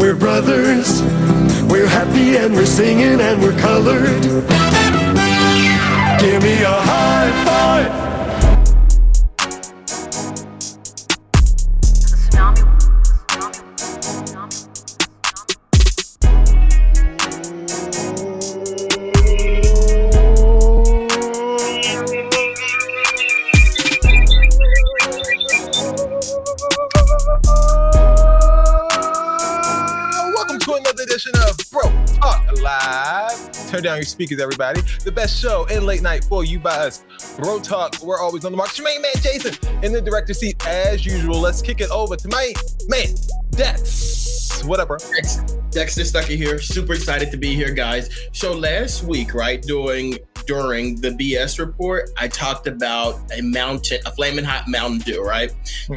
We're brothers. We're happy and we're singing and we're colored. Give me a high five. Turn down your speakers, everybody. The best show in late night for you by us. Bro Talk, we're always on the mark. Jermaine, man, Jason in the director's seat as usual. Let's kick it over to my man, Dex. What up, bro? Dexter Stucky here. Super excited to be here, guys. So last week, right, during the BS report, I talked about a flaming hot Mountain Dew, right?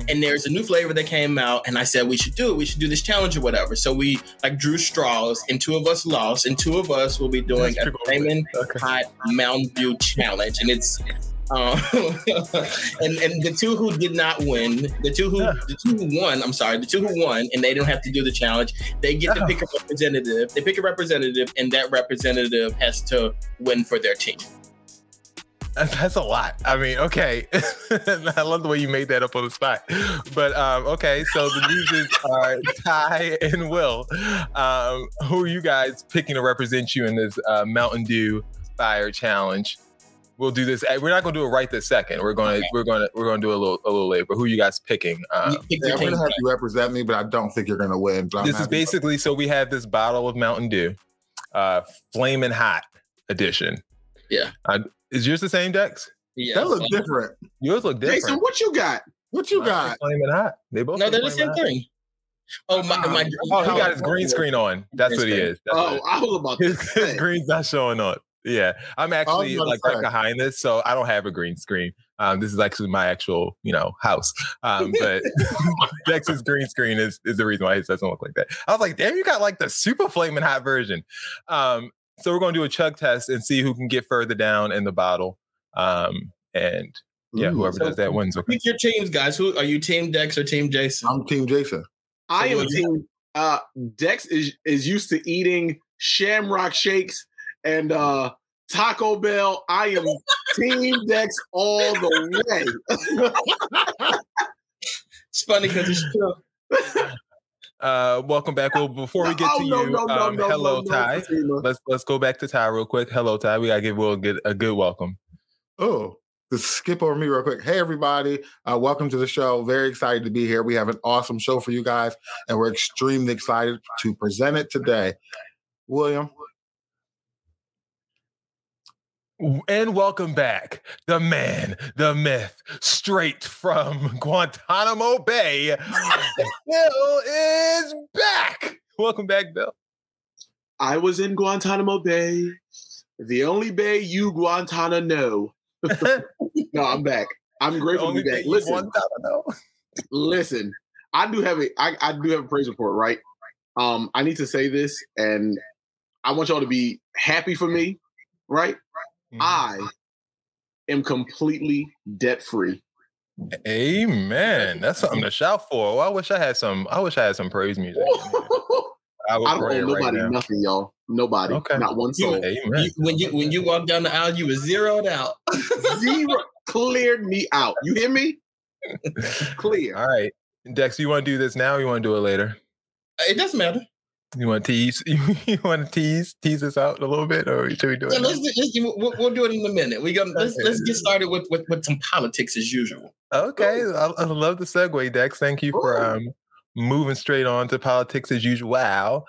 And there's a new flavor that came out, and I said we should do this challenge or whatever. So we like drew straws, and two of us lost, and two of us will be doing a flaming hot Mountain Dew challenge, and it's. And the two who did not win, the two who won, I'm sorry, the two who won, and they don't have to do the challenge. They get to pick a representative. They pick a representative, and that representative has to win for their team. That's a lot. I mean, okay. I love the way you made that up on the spot. But okay, so the losers are Ty and Will. Who are you guys picking to represent you in this Mountain Dew Fire Challenge? We'll do this. We're not gonna do it right this second. We're gonna do it a little later. But who are you guys picking? You're gonna have to represent me, but I don't think you're gonna win. This is basically so we have this bottle of Mountain Dew, flaming hot edition. Yeah. Is yours the same, Dex? Yeah. That looks different. Yours look different. Jason, what you got? Flaming hot. They both. No, they're the same thing. Oh, he got his green screen on. That's what he is. I was about to say. His green's not showing up. Yeah, I'm actually right behind this, so I don't have a green screen. This is actually my actual, house. But Dex's green screen is the reason why it doesn't look like that. I was like, damn, you got like the super flaming hot version. So we're going to do a chug test and see who can get further down in the bottle. And yeah, whoever does that wins. Okay. Pick your teams, guys. Who are you, Team Dex or Team Jason? I'm Team Jason. I am Team Dex is used to eating Shamrock Shakes and Taco Bell. I am Team Dex all the way. It's funny because it's true. Welcome back. Well, before we get to Ty. Let's go back to Ty real quick. Hello, Ty. We gotta give Will a good welcome. Oh, just skip over me real quick. Hey, everybody. Welcome to the show. Very excited to be here. We have an awesome show for you guys, and we're extremely excited to present it today. William. And welcome back, the man, the myth, straight from Guantanamo Bay, Bill is back. Welcome back, Bill. I was in Guantanamo Bay, the only bay you Guantanamo know. No, I'm back. I'm grateful to be back. Listen, I do have a praise report, right? I need to say this, and I want y'all to be happy for me, right? I am completely debt-free. Amen. That's something to shout for. Well, I wish I had some praise music. I don't owe nobody nothing, y'all. Nobody. Okay. Not one soul. When you walk down the aisle, you were zeroed out. Zero. Cleared me out. You hear me? Clear. All right. Dex, you want to do this now or you want to do it later? It doesn't matter. You want to tease? You want to tease us out a little bit, or should we do it? Yeah, we'll do it in a minute. Let's get started with some politics as usual. Okay, I love the segue, Dex. Thank you for moving straight on to politics as usual. Wow,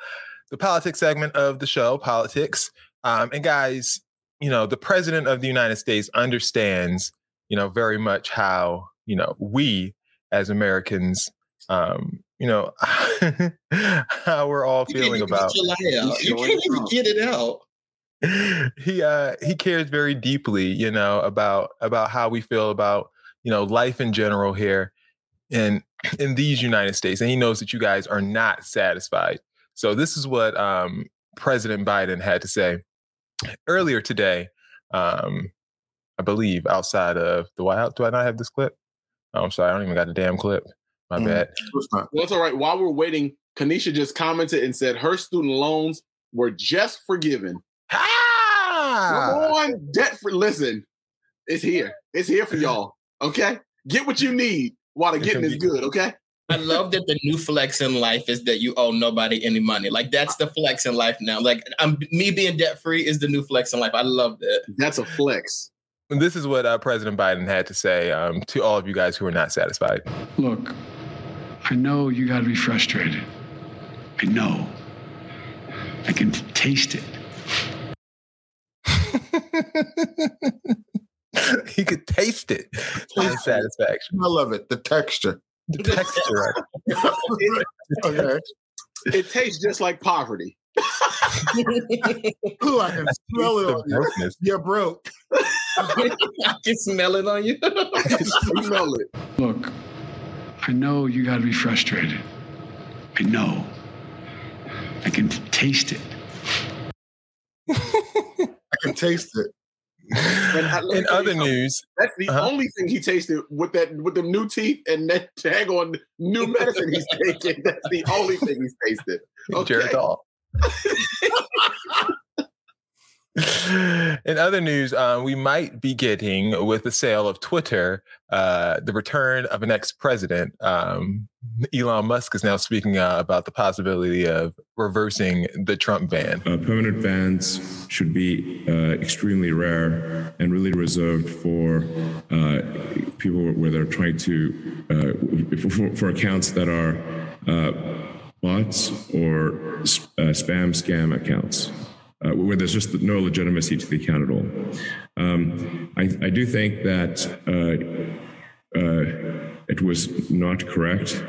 the politics segment of the show, politics. And guys, the president of the United States understands, very much how we as Americans. How we're all feeling about you can't even get it out. He cares very deeply, about how we feel about, life in general here in these United States. And he knows that you guys are not satisfied. So this is what President Biden had to say earlier today, I believe, outside of the White House. Do I not have this clip? Oh, I'm sorry. I don't even got the damn clip. My bad. Well, it's all right. While we're waiting Kanisha just commented and said her student loans were just forgiven. Ah! We're on debt free. Listen, it's here. It's here for y'all. Okay? Get what you need while the getting is good. Okay? I love that the new flex in life is that you owe nobody any money. Like, that's the flex in life now. Like, me being debt-free is the new flex in life. I love that. That's a flex. And this is what President Biden had to say to all of you guys who are not satisfied. Look, I know you got to be frustrated. I know. I can taste it. He could taste it. His satisfaction. I love it. The texture. The texture. Okay. It tastes just like poverty. Ooh, I can smell it on you. You're broke. I can smell it on you. I can smell it. Look, I know you got to be frustrated. I know. I can taste it. I can taste it. In other news, that's the only thing he tasted with the new teeth and that tag on new medicine he's taking. That's the only thing he's tasted. Okay. Jaredall. In other news, we might be getting, with the sale of Twitter, the return of an ex-president. Elon Musk is now speaking about the possibility of reversing the Trump ban. Permanent bans should be extremely rare and really reserved for people where they're trying to, for accounts that are bots or scam accounts. Where there's just no legitimacy to the account at all. I do think that it was not correct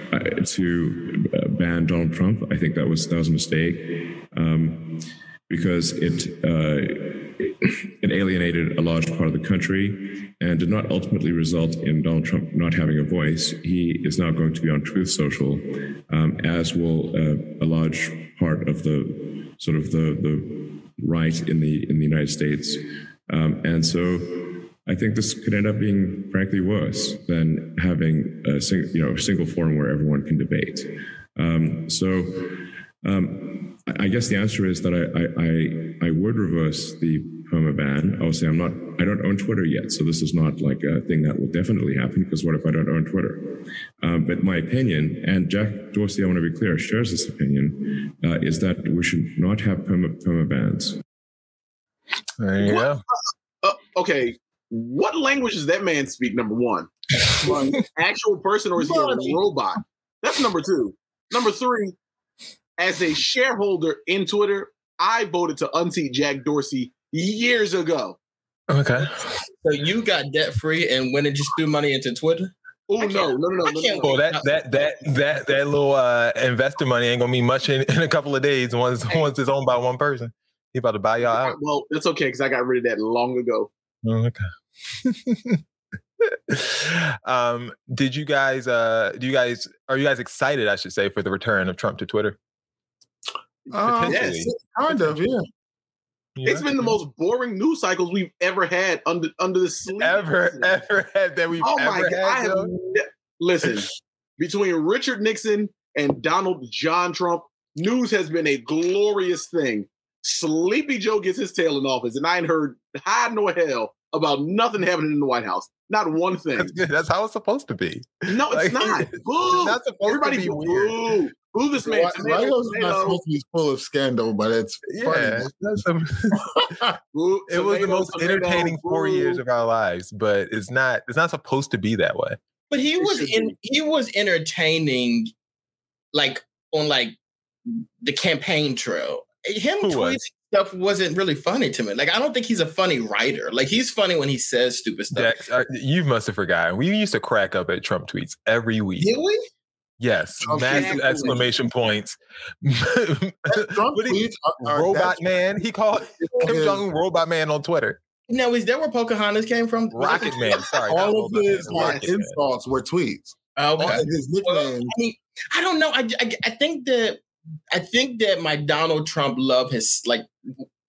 to ban Donald Trump. I think that was a mistake because it alienated a large part of the country and did not ultimately result in Donald Trump not having a voice. He is now going to be on Truth Social, as will a large part of the sort of the right in the United States. And so I think this could end up being, frankly, worse than having a single forum where everyone can debate. I guess the answer is that I would reverse the perma ban. Obviously, I don't own Twitter yet, so this is not like a thing that will definitely happen, because what if I don't own Twitter? But my opinion, and Jack Dorsey, I want to be clear, shares this opinion, is that we should not have perma bans. There you go. Okay, what language does that man speak, number one? Is he an actual person or is he a robot? That's number two. Number three, as a shareholder in Twitter, I voted to unseat Jack Dorsey years ago. Okay. So you got debt free and went and just threw money into Twitter? Oh no. Well, that little investor money ain't gonna mean much in a couple of days once it's owned by one person. He about to buy y'all out. Well, that's okay because I got rid of that long ago. Oh, okay. Are you guys excited, I should say, for the return of Trump to Twitter? Yes, kind of, yeah. It's been the most boring news cycles we've ever had under the sleeve. Listen, between Richard Nixon and Donald John Trump, news has been a glorious thing. Sleepy Joe gets his tail in office, and I ain't heard high nor hell about nothing happening in the White House. Not one thing. That's how it's supposed to be. No, it's not. Boo! It's not everybody to be weird. Boo this man. White House is not supposed to be full of scandal, but it's funny. It was the most entertaining 4 years of our lives, but it's not supposed to be that way. But he was entertaining, like on like the campaign trail. Him tweeting stuff wasn't really funny to me. Like, I don't think he's a funny writer. Like, he's funny when he says stupid stuff. Dex, you must have forgotten. We used to crack up at Trump tweets every week. Did we? Yes. Okay. Massive exclamation points. Trump tweets are Robot Man. He called Kim Jong-un Robot Man on Twitter. Now, is that where Pocahontas came from? Rocket Man. Sorry. All of his insults were tweets. Okay. All of his nicknames. I mean, I don't know. I think that my Donald Trump love has like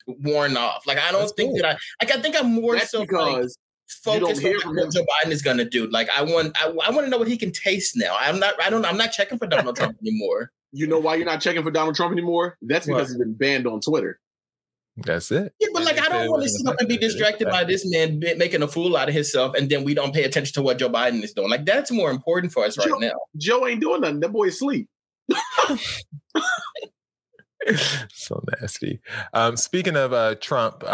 worn off. Like, I don't think that I think I'm more so because focused on what Joe Biden is going to do. Like, I want to know what he can taste now. I'm not checking for Donald Trump anymore. You know why you're not checking for Donald Trump anymore? That's because he's been banned on Twitter. That's it. Yeah, but like, I don't want to sit up and be distracted by this man making a fool out of himself, and then we don't pay attention to what Joe Biden is doing. Like, that's more important for us right now. Joe ain't doing nothing. That boy's asleep. So nasty. Speaking of Trump,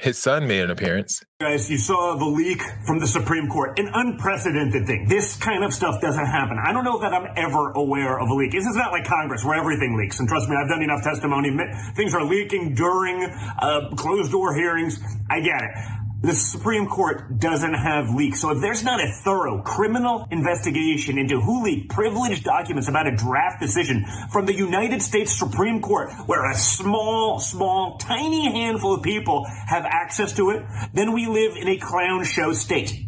his son made an appearance. Guys, you saw the leak from the Supreme Court, an unprecedented thing. This kind of stuff doesn't happen. I don't know that I'm ever aware of a leak. This is not like Congress where everything leaks. And trust me, I've done enough testimony. Things are leaking during closed-door hearings. I get it. The Supreme Court doesn't have leaks. So if there's not a thorough criminal investigation into who leaked privileged documents about a draft decision from the United States Supreme Court, where a small, tiny handful of people have access to it, then we live in a clown show state.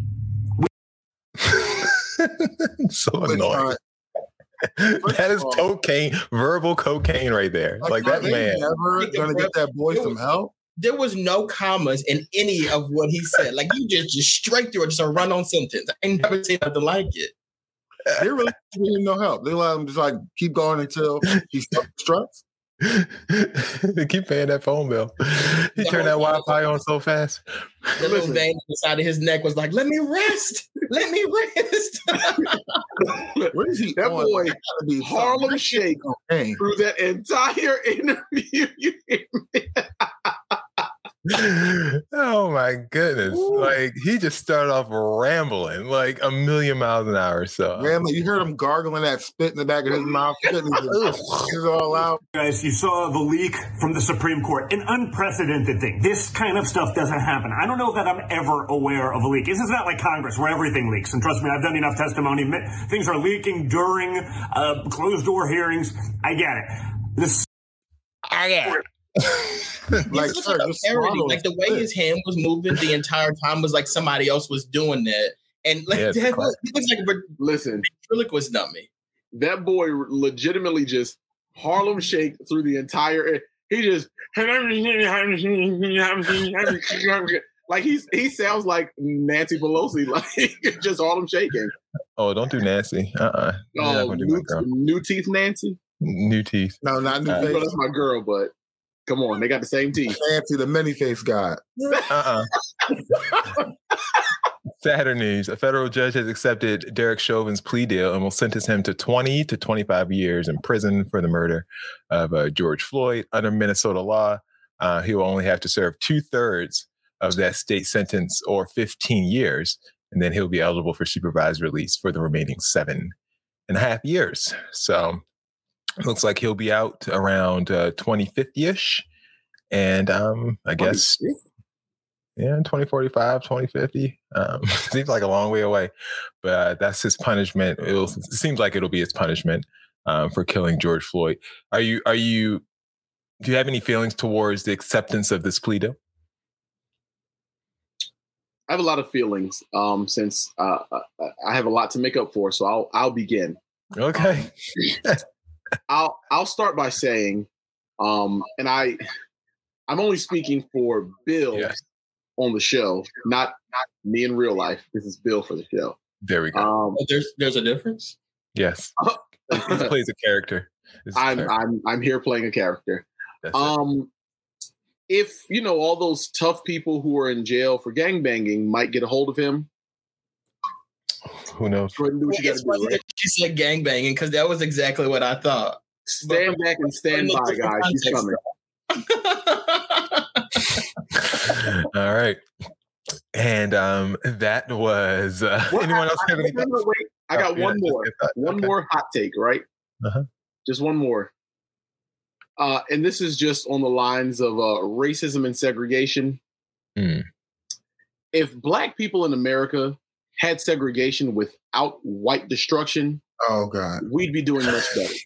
So annoying. That is cocaine, verbal cocaine right there. Like that man. Never going to get that boy some help. There was no commas in any of what he said. Like, you just straight through it, just a run-on sentence. I ain't never seen nothing like it. They really didn't need no help. They let him just, like, keep going until he struts. They keep paying that phone bill. He turned that Wi-Fi on so fast. The little vein on the side of his neck was like, let me rest. Let me rest. Where is he? That boy Harlem Shake through that entire interview. You hear me? Oh my goodness. Ooh. Like, he just started off rambling like a million miles an hour or so. Rambling. You heard him gargling that spit in the back of his mouth. It was all out. Guys, you saw the leak from the Supreme Court. An unprecedented thing. This kind of stuff doesn't happen. I don't know that I'm ever aware of a leak. This is not like Congress where everything leaks. And trust me, I've done enough testimony. Things are leaking during closed-door hearings. I get it. Like the way his hand was moving the entire time was like somebody else was doing that, and like he looks like ventriloquist dummy. That boy legitimately just Harlem Shake through the entire. He just like he sounds like Nancy Pelosi, like just Harlem shaking. Oh, don't do Nancy. New teeth, Nancy. New teeth. No, not new face. That's my girl, but. Come on, they got the same teeth. Nancy, the many-faced god. Saturday news. A federal judge has accepted Derek Chauvin's plea deal and will sentence him to 20 to 25 years in prison for the murder of George Floyd. Under Minnesota law, he will only have to serve 2/3 of that state sentence, or 15 years, and then he'll be eligible for supervised release for the remaining 7.5 years. So... looks like he'll be out around 2050-ish. And I guess, 2045, 2050. Seems like a long way away. But that's his punishment. It seems like it'll be his punishment for killing George Floyd. Do you have any feelings towards the acceptance of this plea deal? I have a lot of feelings since I have a lot to make up for. So I'll begin. Okay. I'll start by saying, and I'm only speaking for Bill on the show, not me in real life. This is Bill for the show. There we go. There's a difference. Yes, he plays a character. I'm here playing a character. If you know all those tough people who are in jail for gangbanging might get a hold of him. Who knows? She said gangbanging because that was exactly what I thought. Stand back and stand by, guys. She's coming. All right. And that was... anyone else have anything? Wait. I got one more. One more hot take, right? Uh-huh. Just one more. And this is just on the lines of racism and segregation. Mm. If Black people in America... had segregation without white destruction, oh God, we'd be doing much better.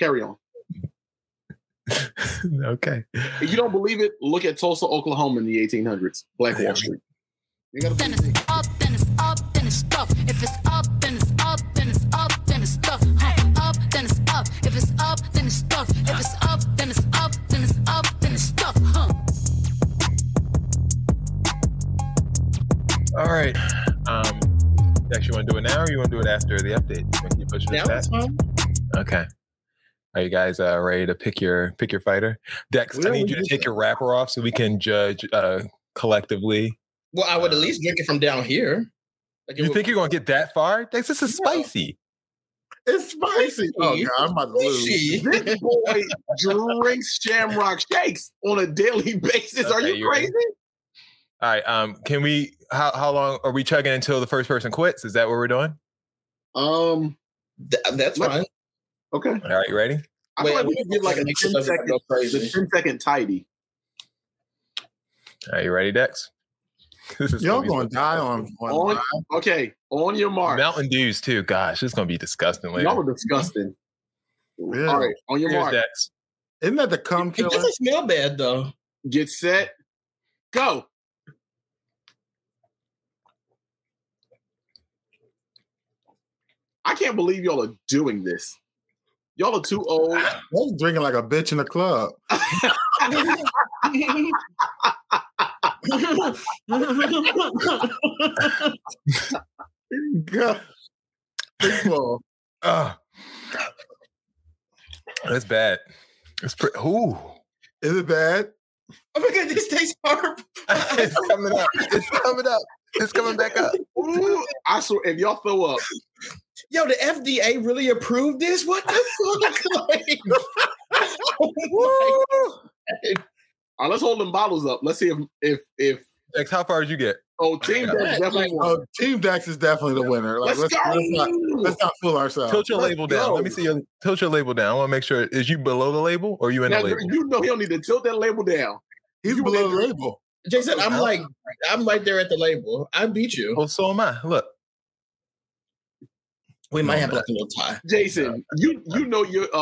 Carry on. Okay. If you don't believe it, look at Tulsa, Oklahoma in the 1800s. Black Wall Street. Then it's up, then it's up, then it's stuff. If it's up, then it's up, then it's up, then it's stuff. Up, then it's up. If it's up, then it's stuff. If it's up, then it's up, then it's up, then it's stuff. All right. You actually want to do it now, or you want to do it after the update? You want to keep pushing it back? Okay. Are you guys ready to pick your fighter? Dex, I need you to take your wrapper off so we can judge collectively. Well, I would at least drink it from down here. Like you think you're going to get that far? Dex, this is spicy. It's spicy. Oh, God, I'm about to lose. This boy drinks Shamrock Shakes on a daily basis. Okay, are you crazy? All right. Can we? How long are we chugging until the first person quits? Is that what we're doing? That's fine. Okay. All right. You ready? I feel like we can give like a 10-second tidy. All right. You ready, Dex? Y'all going to die on okay, on your mark. Mountain Dews, too. Gosh, it's going to be disgusting later. Y'all are disgusting. Yeah. All right, on your mark. Dex. Isn't that the cum killer? It doesn't smell bad, though. Get set. Go. I can't believe y'all are doing this. Y'all are too old. I was drinking like a bitch in the club. God. That's bad. It's pretty. Ooh, is it bad? Oh my God, this tastes horrible. It's coming up. It's coming up. It's coming back up. Ooh, I swear, if y'all throw up, yo, the FDA really approved this. What the fuck? All right, let's hold them bottles up. Let's see if Dex, how far did you get? Oh, Team Dex definitely won. Oh, Team Dex is definitely the winner. Like, let's go. Let's not fool ourselves. Tilt your label down. Let me see your tilt your label down. I want to make sure, is you below the label or are you in the label? You know he don't need to tilt that label down. He's below the label. Jason, I'm right there at the label. I beat you. Well, so am I. Look. We might have like a little tie. Jason, you know your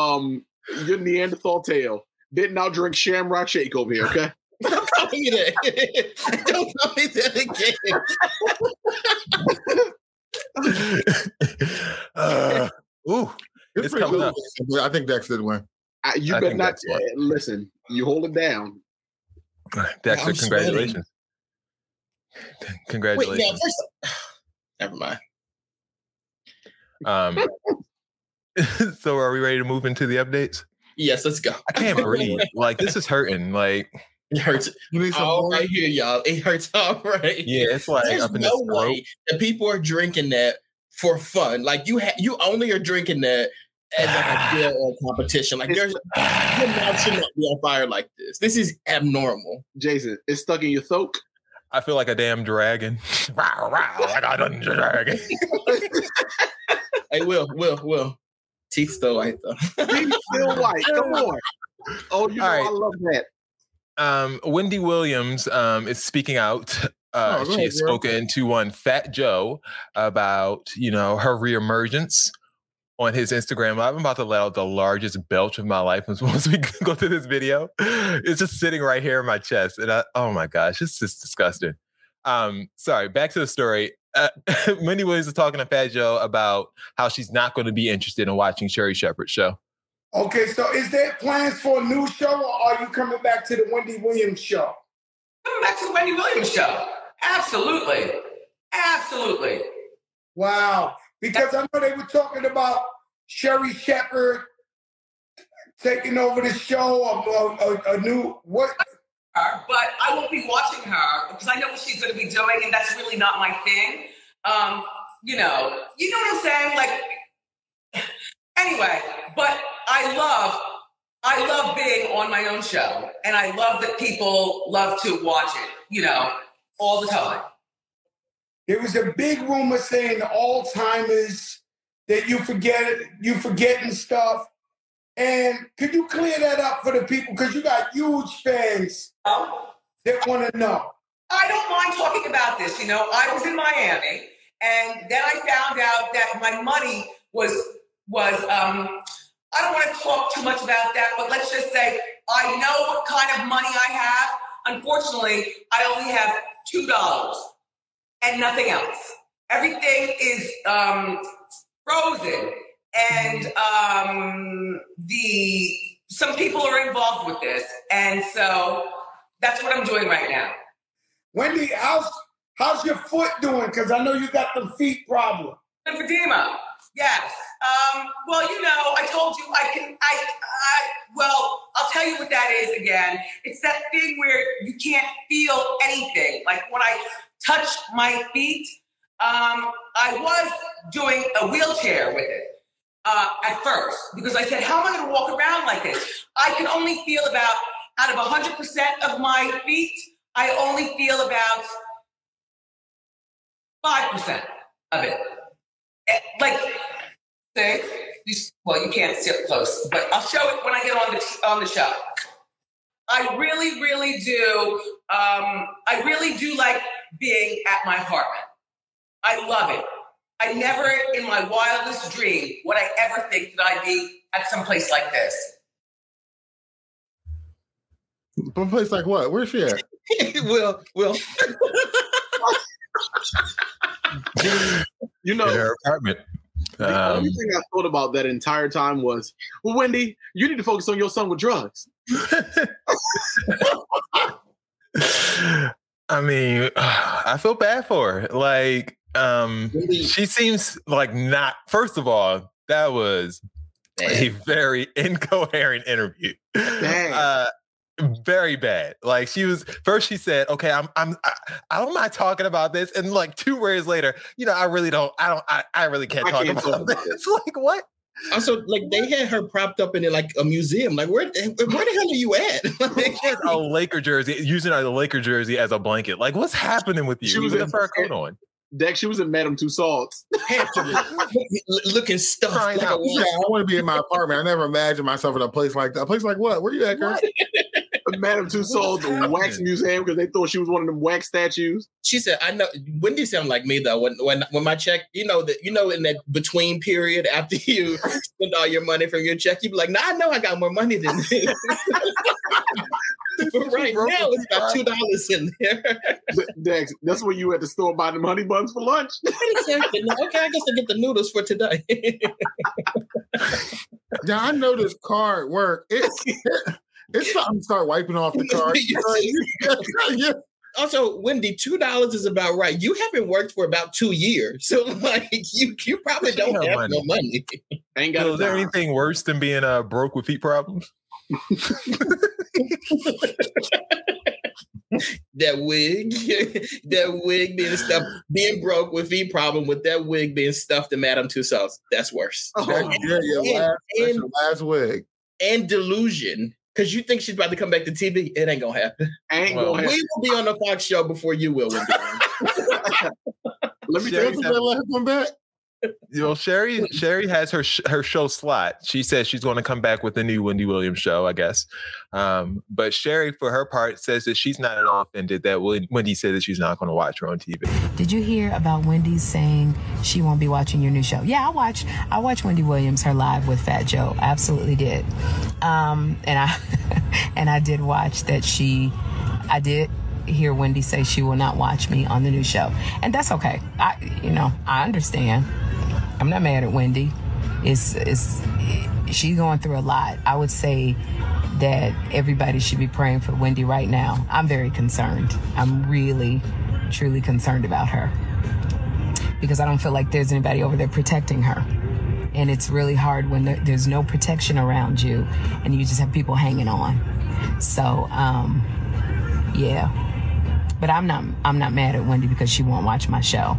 Neanderthal tale. Didn't now drink Shamrock Shake over here, okay? Don't call me that. Don't call me that again. Ooh, it's coming up. I think Dex did win. You better not. Listen, you hold it down. Dexter, congratulations. Congratulations. Wait, never mind. So are we ready to move into the updates? Yes, let's go. I can't breathe. Like, this is hurting. Like, it hurts. All right here, y'all. It hurts all right. Yeah, it's like there's up in no the way that people are drinking that for fun. Like, you only are drinking that as like a deal or competition. Like, your mouth should not be on fire like this. This is abnormal. Jason, it's stuck in your throat. I feel like a damn dragon. Wow, like I done dragon. Hey, Will. Teeth still white though. Teeth still white. Come on. Oh, you know right. I love that. Wendy Williams is speaking out. She has spoken to one Fat Joe about her reemergence on his Instagram Live. I'm about to let out the largest belch of my life once we go through this video. It's just sitting right here in my chest, and oh my gosh, it's just disgusting. Sorry. Back to the story. Wendy Williams is talking to Fat Joe about how she's not going to be interested in watching Sherry Shepherd's show. Okay, so is there plans for a new show, or are you coming back to the Wendy Williams show? Coming back to the Wendy Williams show. Absolutely. Absolutely. Wow. Because I know they were talking about Sherry Shepherd taking over the show, or a new... what? But I won't be watching her because I know what she's going to be doing, and that's really not my thing. You know what I'm saying? Like, anyway, but I love being on my own show, and I love that people love to watch it, all the time. There was a big rumor saying the Alzheimer's, that you forgetting stuff. And could you clear that up for the people? Because you got huge fans that want to know. I don't mind talking about this. I was in Miami, and then I found out that my money was I don't want to talk too much about that, but let's just say I know what kind of money I have. Unfortunately, I only have $2 and nothing else. Everything is frozen. And some people are involved with this, and so that's what I'm doing right now. Wendy, how's your foot doing? Because I know you got the feet problem. Lymphedema. Yes. Well, you know, I told you well, I'll tell you what that is again. It's that thing where you can't feel anything. Like when I touched my feet, I was doing a wheelchair with it at first because I said, how am I going to walk around like this? I can only feel about, out of 100% of my feet, I only feel about 5% of it. Like, well, you can't sit close, but I'll show it when I get on the show. I really, really do. I really do like being at my apartment. I love it. I never, in my wildest dream, would I ever think that I'd be at some place like this. Some place like what? Where's she at? Will. You know, her apartment. The only thing I thought about that entire time was, well, Wendy, you need to focus on your son with drugs. I mean, I feel bad for her. Like, she seems like not. First of all, that was a very incoherent interview. Very bad. Like she was first. She said, "Okay, I don't mind talking about this." And like 2 words later, you know, I really can't talk about this. Like what? Also, like they had her propped up in like a museum. Like where the hell are you at? Like, she had a Laker jersey, using a Laker jersey as a blanket. Like what's happening with you? She was in fur coat on. Dex, she was in Madame Tussauds. Looking stuffed. Like I want to be in my apartment. I never imagined myself in a place like that. A place like what? Where you at, girl? Madame Tussauds wax museum because they thought she was one of them wax statues. She said, "I know." Wendy sound like me though. When my check, in that between period after you spend all your money from your check, you be like, "Nah, I know I got more money than this." But right now, it's got $2 in there. Dex, that's when you at the store buying them honey buns for lunch. Exactly. Okay, I guess I get the noodles for today. Yeah, I know this card work. It's something to start wiping off the card. Yeah. Also, Wendy, $2 is about right. You haven't worked for about 2 years. So, like, you probably don't have money. No money. Ain't got. So is there anything worse than being broke with feet problems? That wig being stuffed, being broke with feet problem, with that wig being stuffed in Madame Tussauds, that's worse. Oh, that's your last wig. And delusion. Because you think she's about to come back to TV, it ain't gonna happen. We will be on the Fox show before you will. Let me tell you that last one back. You know, Sherry has her show slot. She says she's going to come back with a new Wendy Williams show, I guess. But Sherry, for her part, says that she's not at all offended that Wendy said that she's not going to watch her on TV. Did you hear about Wendy saying she won't be watching your new show? Yeah, I watched Wendy Williams, her live with Fat Joe. I absolutely did. And I did watch that I did hear Wendy say she will not watch me on the new show. And that's okay. I understand. I'm not mad at Wendy. She's going through a lot. I would say that everybody should be praying for Wendy right now. I'm very concerned. I'm really, truly concerned about her because I don't feel like there's anybody over there protecting her. And it's really hard when there's no protection around you and you just have people hanging on. So, yeah. But I'm not mad at Wendy because she won't watch my show.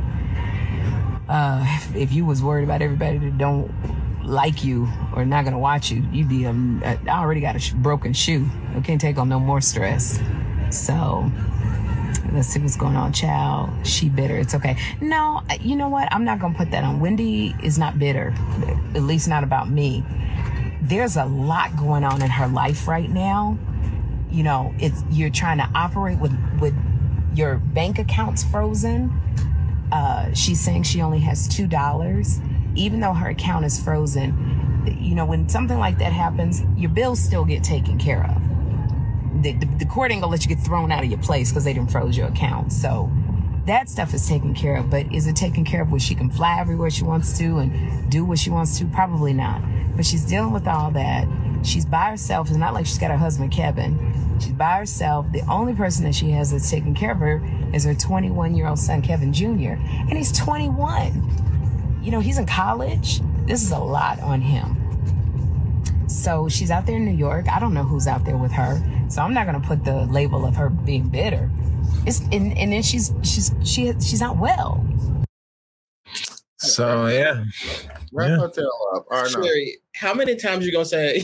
If you was worried about everybody that don't like you or not going to watch you, you'd be I already got a broken shoe. I can't take on no more stress. So let's see what's going on, child. She bitter. It's okay. No, you know what? I'm not going to put that on. Wendy is not bitter, at least not about me. There's a lot going on in her life right now. You know, you're trying to operate with your bank accounts frozen. She's saying she only has $2, even though her account is frozen. You know, when something like that happens, your bills still get taken care of. The court ain't gonna let you get thrown out of your place because they didn't froze your account. So that stuff is taken care of. But is it taken care of where she can fly everywhere she wants to and do what she wants to? Probably not. But she's dealing with all that. She's by herself. It's not like she's got her husband, Kevin. She's by herself. The only person that she has that's taking care of her is her 21-year-old son, Kevin Jr. And he's 21. you know, he's in college. This is a lot on him. So she's out there in New York. I don't know who's out there with her. So I'm not going to put the label of her being bitter. It's and then she's not well. So yeah. Wrap hotel up. Or no. Sherry, how many times you gonna say?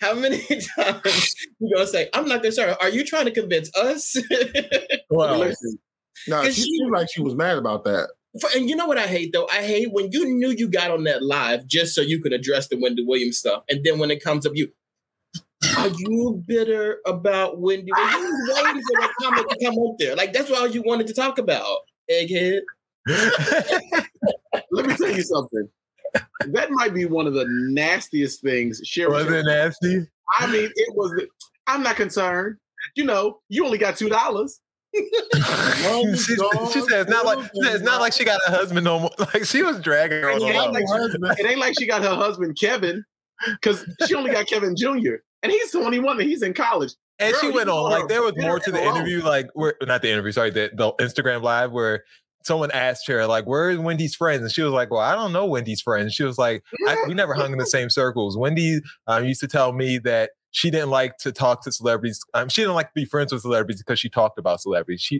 How many times you gonna say? I'm not concerned. Are you trying to convince us? Well, listen. No, she seemed like she was mad about that. And you know what I hate though? I hate when you knew you got on that live just so you could address the Wendy Williams stuff, and then when it comes up, you. Are you bitter about Wendy? Were you waiting for that comment to come up there? Like, that's all you wanted to talk about, egghead. Let me tell you something. That might be one of the nastiest things. Sherry, was it nasty? I mean, it was. I'm not concerned. You know, you only got $2. She said it's not like she got a husband no more. Like, she was dragging her. It ain't like she got her husband Kevin, because she only got Kevin Jr. And he's the only one that he's in college. And girl, she went on. Like, there was more to the interview, like, where, not the interview, sorry, the Instagram live where someone asked her, like, where's Wendy's friends? And she was like, well, I don't know Wendy's friends. She was like, we never hung in the same circles. Wendy used to tell me that she didn't like to talk to celebrities. She didn't like to be friends with celebrities because she talked about celebrities.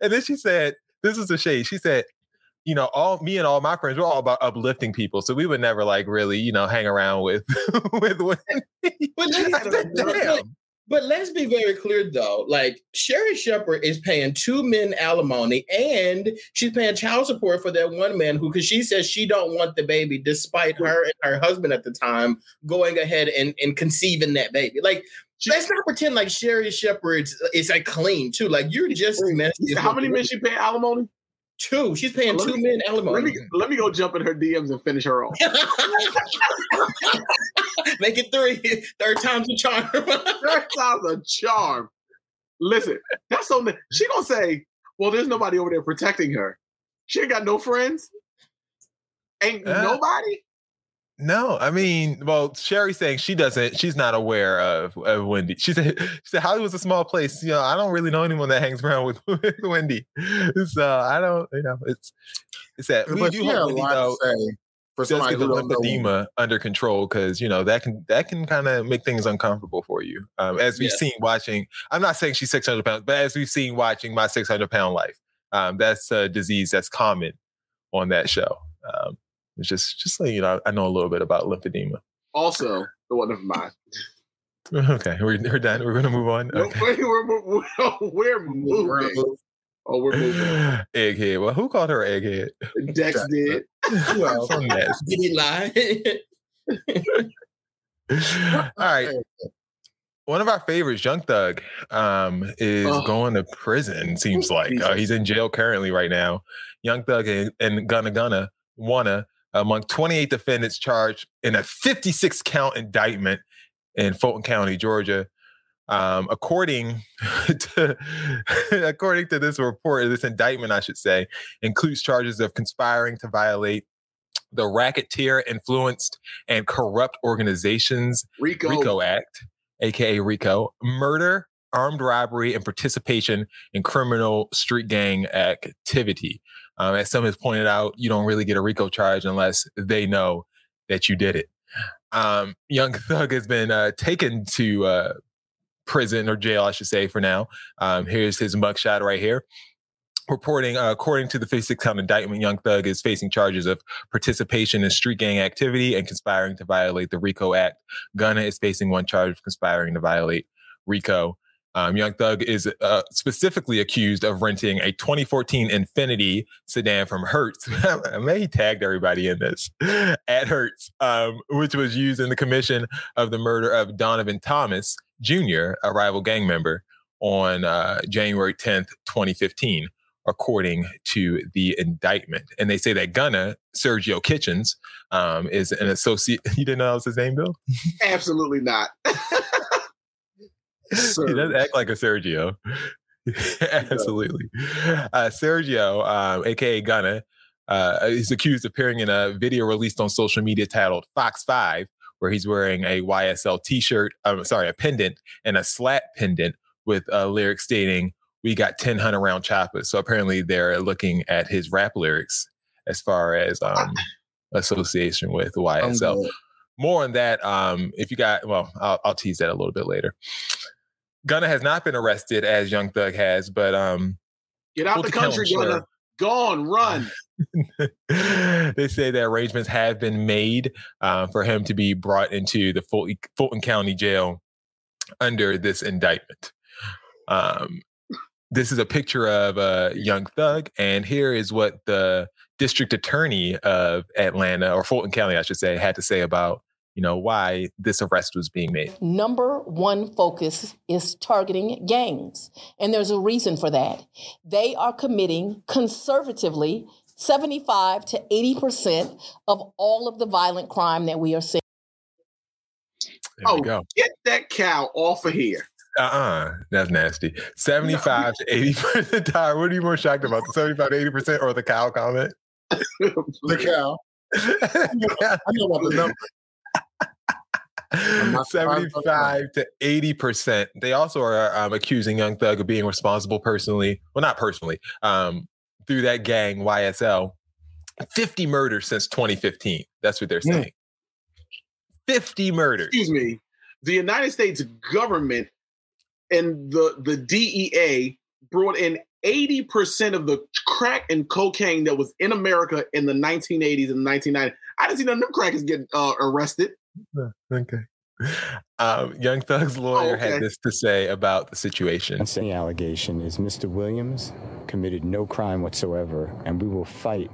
And then she said, this is the shade. She said, you know, all me and all my friends, we're all about uplifting people. So we would never, like, really, you know, hang around with Wendy. But let's be very clear, though. Like, Sherry Shepherd is paying two men alimony, and she's paying child support for that one man who, because she says she don't want the baby, despite her and her husband at the time going ahead and conceiving that baby. Like, let's not pretend like Sherry Shepherd is like clean too. Like, you're just messy. How many men she paying alimony? Two. She's paying two men alimony. Let me go jump in her DMs and finish her off. Make it three. Third time's a charm. Third time's a charm. Listen, that's something. She gonna say, well, there's nobody over there protecting her. She ain't got no friends. Ain't nobody? No, I mean, well, Sherry's saying she's not aware of Wendy. She said, Hollywood's a small place. You know, I don't really know anyone that hangs around with Wendy. So I don't, you know, it's that. But we do have Wendy, a lot though, to say for somebody who doesn't get the lymphedema under control, because, you know, that can kind of make things uncomfortable for you. As we've seen watching, I'm not saying she's 600 pounds, but as we've seen watching My 600 Pound Life, that's a disease that's common on that show. Just so you know, I know a little bit about lymphedema. Also, the one of mine. Okay, we're done. We're going to move on. Okay. We're moving. Oh, we're moving. Egghead. Well, who called her egghead? Dex did. Well, did he lie? All right. One of our favorites, Young Thug, is going to prison, seems like. He's in jail currently right now. Young Thug and Gunna among 28 defendants charged in a 56-count indictment in Fulton County, Georgia. According to this report, this indictment, I should say, includes charges of conspiring to violate the Racketeer-Influenced and Corrupt Organizations RICO Act, a.k.a. RICO, murder, armed robbery, and participation in criminal street gang activity. As some has pointed out, you don't really get a RICO charge unless they know that you did it. Young Thug has been taken to prison, or jail, I should say, for now. Here's his mugshot right here. Reporting, according to the 56-count indictment, Young Thug is facing charges of participation in street gang activity and conspiring to violate the RICO Act. Gunna is facing one charge of conspiring to violate RICO. Young Thug is specifically accused of renting a 2014 Infiniti sedan from Hertz. I mean, he tagged everybody in this at Hertz, which was used in the commission of the murder of Donovan Thomas Jr., a rival gang member, on January 10th, 2015, according to the indictment. And they say that Gunna, Sergio Kitchens, is an associate. You didn't know that was his name, Bill? Absolutely not. Sergio. He does act like a Sergio. Absolutely. Sergio, a.k.a. Gunna, is accused of appearing in a video released on social media titled Fox 5, where he's wearing a YSL t-shirt, a pendant, and a slap pendant with a lyric stating, we got 10 100 round choppers. So apparently they're looking at his rap lyrics as far as association with YSL. More on that. If you got, well, I'll tease that a little bit later. Gunna has not been arrested as Young Thug has, but get out the country, Gunna. Gone, run. They say that arrangements have been made for him to be brought into the Fulton County Jail under this indictment. This is a picture of Young Thug, and here is what the district attorney of Atlanta, or Fulton County, I should say, had to say about, you know, why this arrest was being made. Number one focus is targeting gangs. And there's a reason for that. They are committing conservatively 75 to 80% of all of the violent crime that we are seeing. There we go. Get that cow off of here. That's nasty. 75 to 80%. Tyler, what are you more shocked about? The 75 to 80% or the cow comment? The cow. I know about the number. 75 to 80%. They also are accusing Young Thug of being responsible personally. Well, not personally. Through that gang, YSL. 50 murders since 2015. That's what they're saying. 50 murders. Excuse me. The United States government and the DEA brought in 80% of the crack and cocaine that was in America in the 1980s and 1990s. I didn't see none of them crackers get arrested. Okay. Young Thug's lawyer had this to say about the situation. The allegation is Mr. Williams committed no crime whatsoever, and we will fight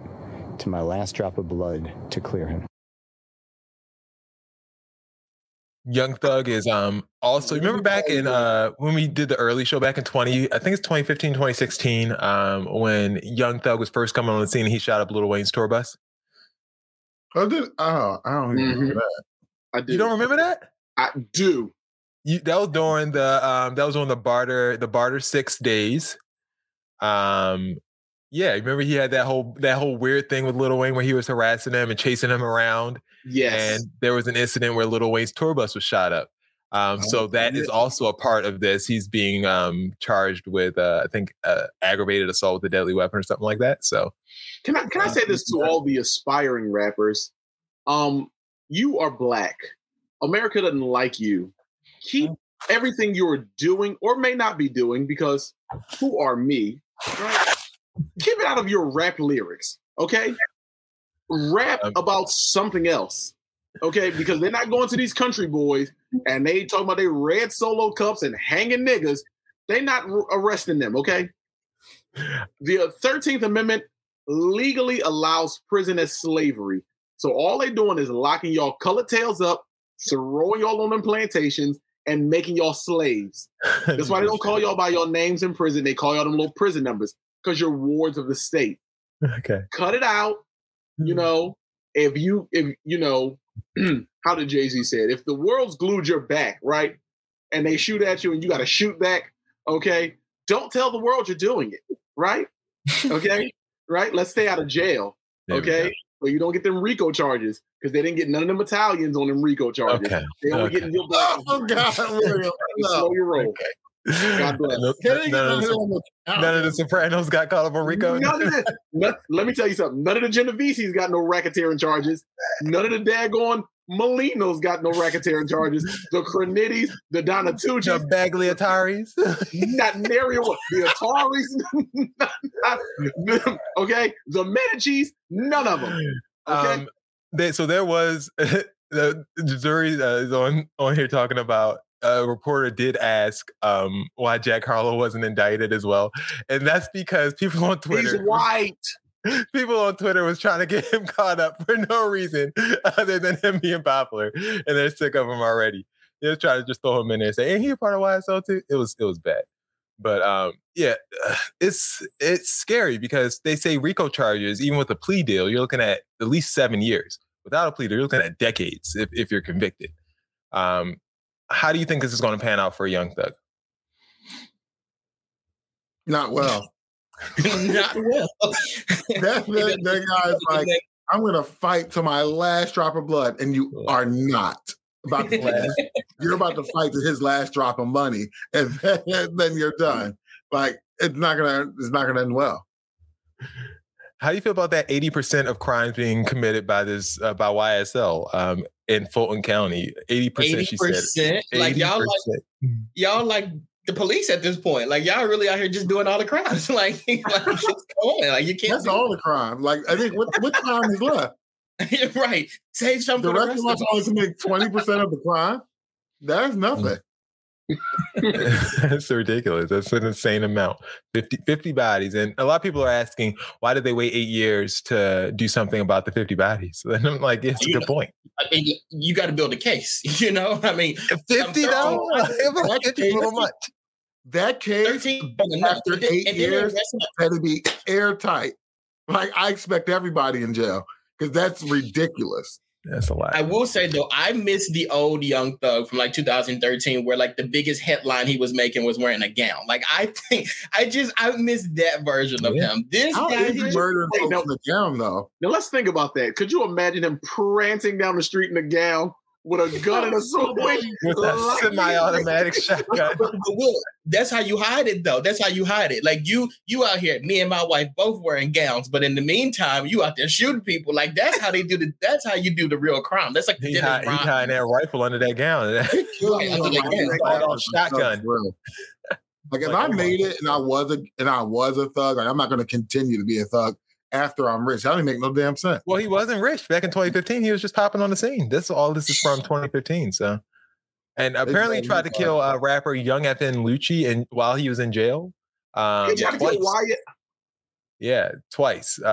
to my last drop of blood to clear him. Young Thug is also, remember back in when we did the early show back in 2015, 2016, when Young Thug was first coming on the scene, he shot up Lil Wayne's tour bus. I don't even remember that. I do. You don't remember that? I do. That was during the barter 6 days. Yeah, remember he had that whole weird thing with Lil Wayne where he was harassing him and chasing him around. Yes. And there was an incident where Lil Wayne's tour bus was shot up. So that is also a part of this. He's being charged with, aggravated assault with a deadly weapon or something like that. So can I say this to all the aspiring rappers? You are Black. America doesn't like you. Keep everything you're doing or may not be doing, because who are me? Right? Keep it out of your rap lyrics, okay? Rap about something else, okay? Because they're not going to these country boys and they talking about their red solo cups and hanging niggas. They're not arresting them, okay? The 13th Amendment legally allows prison as slavery. So all they're doing is locking y'all colored tails up, throwing y'all on them plantations, and making y'all slaves. That's why they don't call y'all by your names in prison. They call y'all them little prison numbers, because you're wards of the state. Okay. Cut it out. You know, if you know, how did Jay-Z say it? If the world's glued your back, right? And they shoot at you and you got to shoot back, okay? Don't tell the world you're doing it, right? Okay? Right? Let's stay out of jail, okay? But you don't get them RICO charges, because they didn't get none of them Italians on them RICO charges. Okay. They only get your black. Oh, God. Slow your roll. Okay. God bless. None of the Sopranos got caught up on RICO. Let me tell you something. None of the Genovese's got no racketeering charges. None of the daggone Molinos got no racketeering charges. The Cronittis, the Donatucci, the Bagliataris, not Mario, the Ataris, okay, the Medicis, none of them. Okay, so there was the jury is on here talking about. A reporter did ask why Jack Harlow wasn't indicted as well. And that's because people on Twitter... He's white! People on Twitter was trying to get him caught up for no reason other than him being popular. And they're sick of him already. They were trying to just throw him in there and say, ain't he a part of YSL too? It was bad. But it's scary, because they say RICO charges, even with a plea deal, you're looking at least 7 years. Without a plea deal, you're looking at decades if you're convicted. How do you think this is going to pan out for Young Thug? Not well. Not well. That guy is like, I'm going to fight to my last drop of blood, and you are not about to last. You're about to fight to his last drop of money, and then you're done. Like, it's not going to end well. How do you feel about that 80% of crimes being committed by this by YSL in Fulton County? 80%, she said. 80%. Y'all like the police at this point. Like, y'all really out here just doing all the crimes. Like what's going on? Like, you can't. That's all the crime. Like, I think what crime is left? Right. Save something. The rest of us always make 20% of the crime. That's nothing. That's ridiculous. That's an insane amount. 50 bodies. And a lot of people are asking, why did they wait 8 years to do something about the 50 bodies? And I'm like, it's a good point. I mean, you got to build a case, you know? I mean, $50? That case, 13, after and 8 years, had to be airtight. Like, I expect everybody in jail because that's ridiculous. That's a lot. I will say, though, I miss the old Young Thug from like 2013, where like the biggest headline he was making was wearing a gown. Like, I miss that version of him. This guy is murdering people in the gown, though. Now, let's think about that. Could you imagine him prancing down the street in a gown with a gun and a subway? With a semi-automatic shotgun. That's how you hide it, though. That's how you hide it. Like, you out here, me and my wife both wearing gowns, but in the meantime, you out there shooting people. Like, that's how they do the. That's how you do the real crime. That's like the he hiding that rifle under that gown. Shotgun. Like, if I made it and I was a thug, like, I'm not going to continue to be a thug after I'm rich. That doesn't make no damn sense. Well, he wasn't rich back in 2015. He was just popping on the scene. That's all. This is from 2015. So, and apparently he tried to kill rapper Young FN Lucci, and while he was in jail, twice.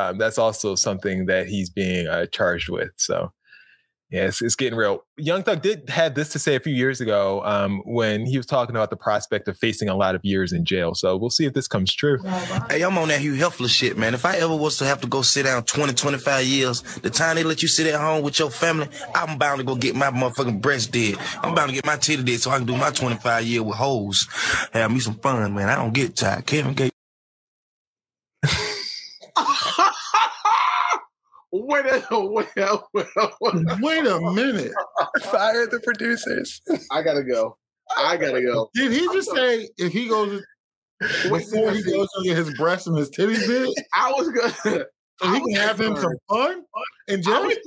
That's also something that he's being charged with. So, yeah, it's getting real. Young Thug did have this to say a few years ago when he was talking about the prospect of facing a lot of years in jail. So we'll see if this comes true. Hey, I'm on that Hugh Hefler shit, man. If I ever was to have to go sit down 20, 25 years, the time they let you sit at home with your family, I'm bound to go get my motherfucking breast did. I'm bound to get my titty did so I can do my 25 year with hoes. Have me some fun, man. I don't get tired. Kevin Gates. Wait a minute. Fire the producers. I gotta go. Did he just say if he goes before he goes to get his breasts and his titties bit? I was gonna. So he can have him some fun and just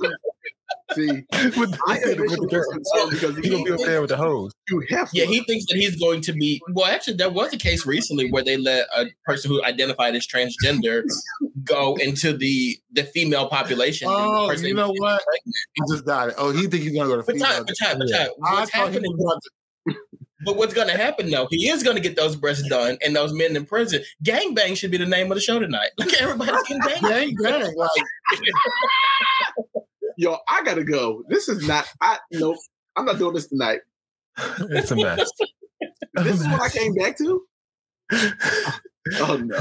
see with the girl because he's gonna be up there with the hoes. Yeah, he thinks that he's going to be. Well, actually, there was a case recently where they let a person who identified as transgender go into the female population. Oh, you know what? He just got it. Oh, he thinks he's gonna go to female. But what's going to happen, though, he is going to get those breasts done and those men in prison. Gang Bang should be the name of the show tonight. Like, everybody's getting gang bang. Like, yo, I got to go. This is not, I'm not doing this tonight. It's a mess. This is what I came back to? Oh, no.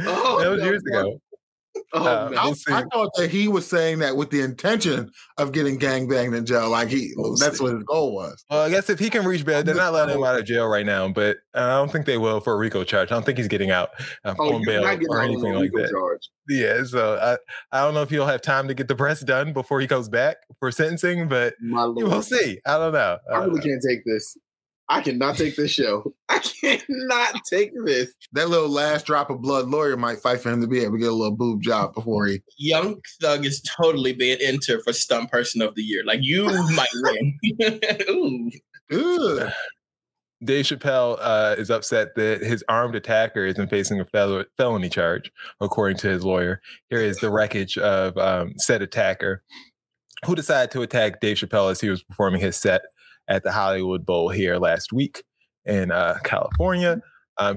Oh, that was years ago. Oh, I thought that he was saying that with the intention of getting gangbanged in jail, like that's what his goal was. Well, I guess if he can reach bail, they're not letting him out of jail right now, but I don't think they will for a RICO charge. I don't think he's getting out on bail or anything like that. Charge. Yeah, so I don't know if he'll have time to get the press done before he goes back for sentencing, but we'll see. I don't know. I really can't take this. I cannot take this show. I cannot take this. That little last drop of blood lawyer might fight for him to be able to get a little boob job before he... Young Thug is totally being entered for Stunt Person of the Year. Like, you might win. Ooh. Ooh. Dave Chappelle is upset that his armed attacker isn't facing a felony charge, according to his lawyer. Here is the wreckage of said attacker, who decided to attack Dave Chappelle as he was performing his set at the Hollywood Bowl here last week in California.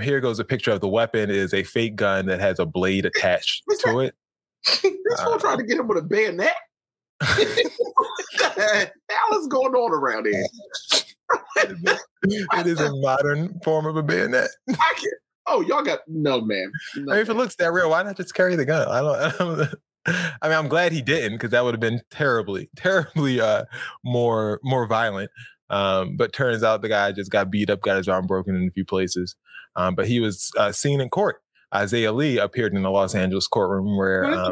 Here goes a picture of the weapon. It is a fake gun that has a blade attached to it. This one tried to get him with a bayonet. What the hell is going on around here? It is a modern form of a bayonet. Y'all got no, man. No, I mean, if it looks that real, why not just carry the gun? I mean, I'm glad he didn't, because that would have been terribly, terribly more violent. But turns out the guy just got beat up, got his arm broken in a few places. But he was seen in court. Isaiah Lee appeared in the Los Angeles courtroom where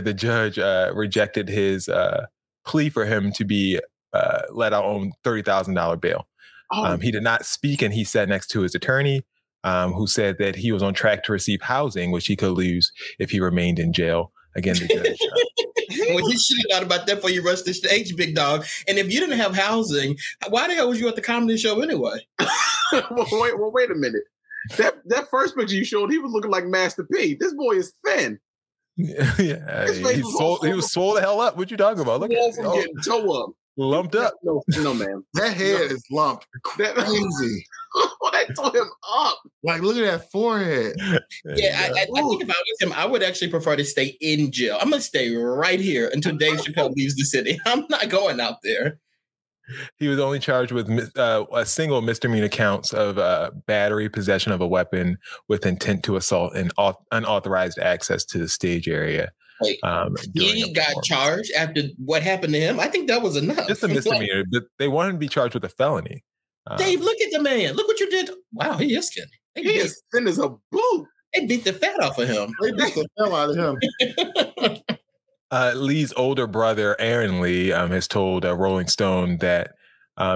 the judge rejected his plea for him to be let out on $30,000 bail. He did not speak, and he sat next to his attorney. who said that he was on track to receive housing, which he could lose if he remained in jail. Again, the judge. Well, you should have thought about that before you rushed this stage, big dog. And if you didn't have housing, why the hell was you at the comedy show anyway? Wait a minute. That first picture you showed, he was looking like Master P. This boy is thin. Yeah, he was swole the hell up. What you talking about? Look at him getting toe up, lumped up. No, man, that head is lumped. That crazy. I tore him up. Like, look at that forehead. Yeah, I think if I was him, I would actually prefer to stay in jail. I'm gonna stay right here until Dave Chappelle leaves the city. I'm not going out there. He was only charged with a single misdemeanor counts of battery, possession of a weapon with intent to assault, and unauthorized access to the stage area. Wait, he got charged after what happened to him? I think that was enough. Just a misdemeanor, but they wanted him to be charged with a felony. Dave, look at the man. Look what you did. Wow, he is skinny. He is thin as a boot. They beat the fat off of him. They beat the hell out of him. Lee's older brother, Aaron Lee, has told Rolling Stone that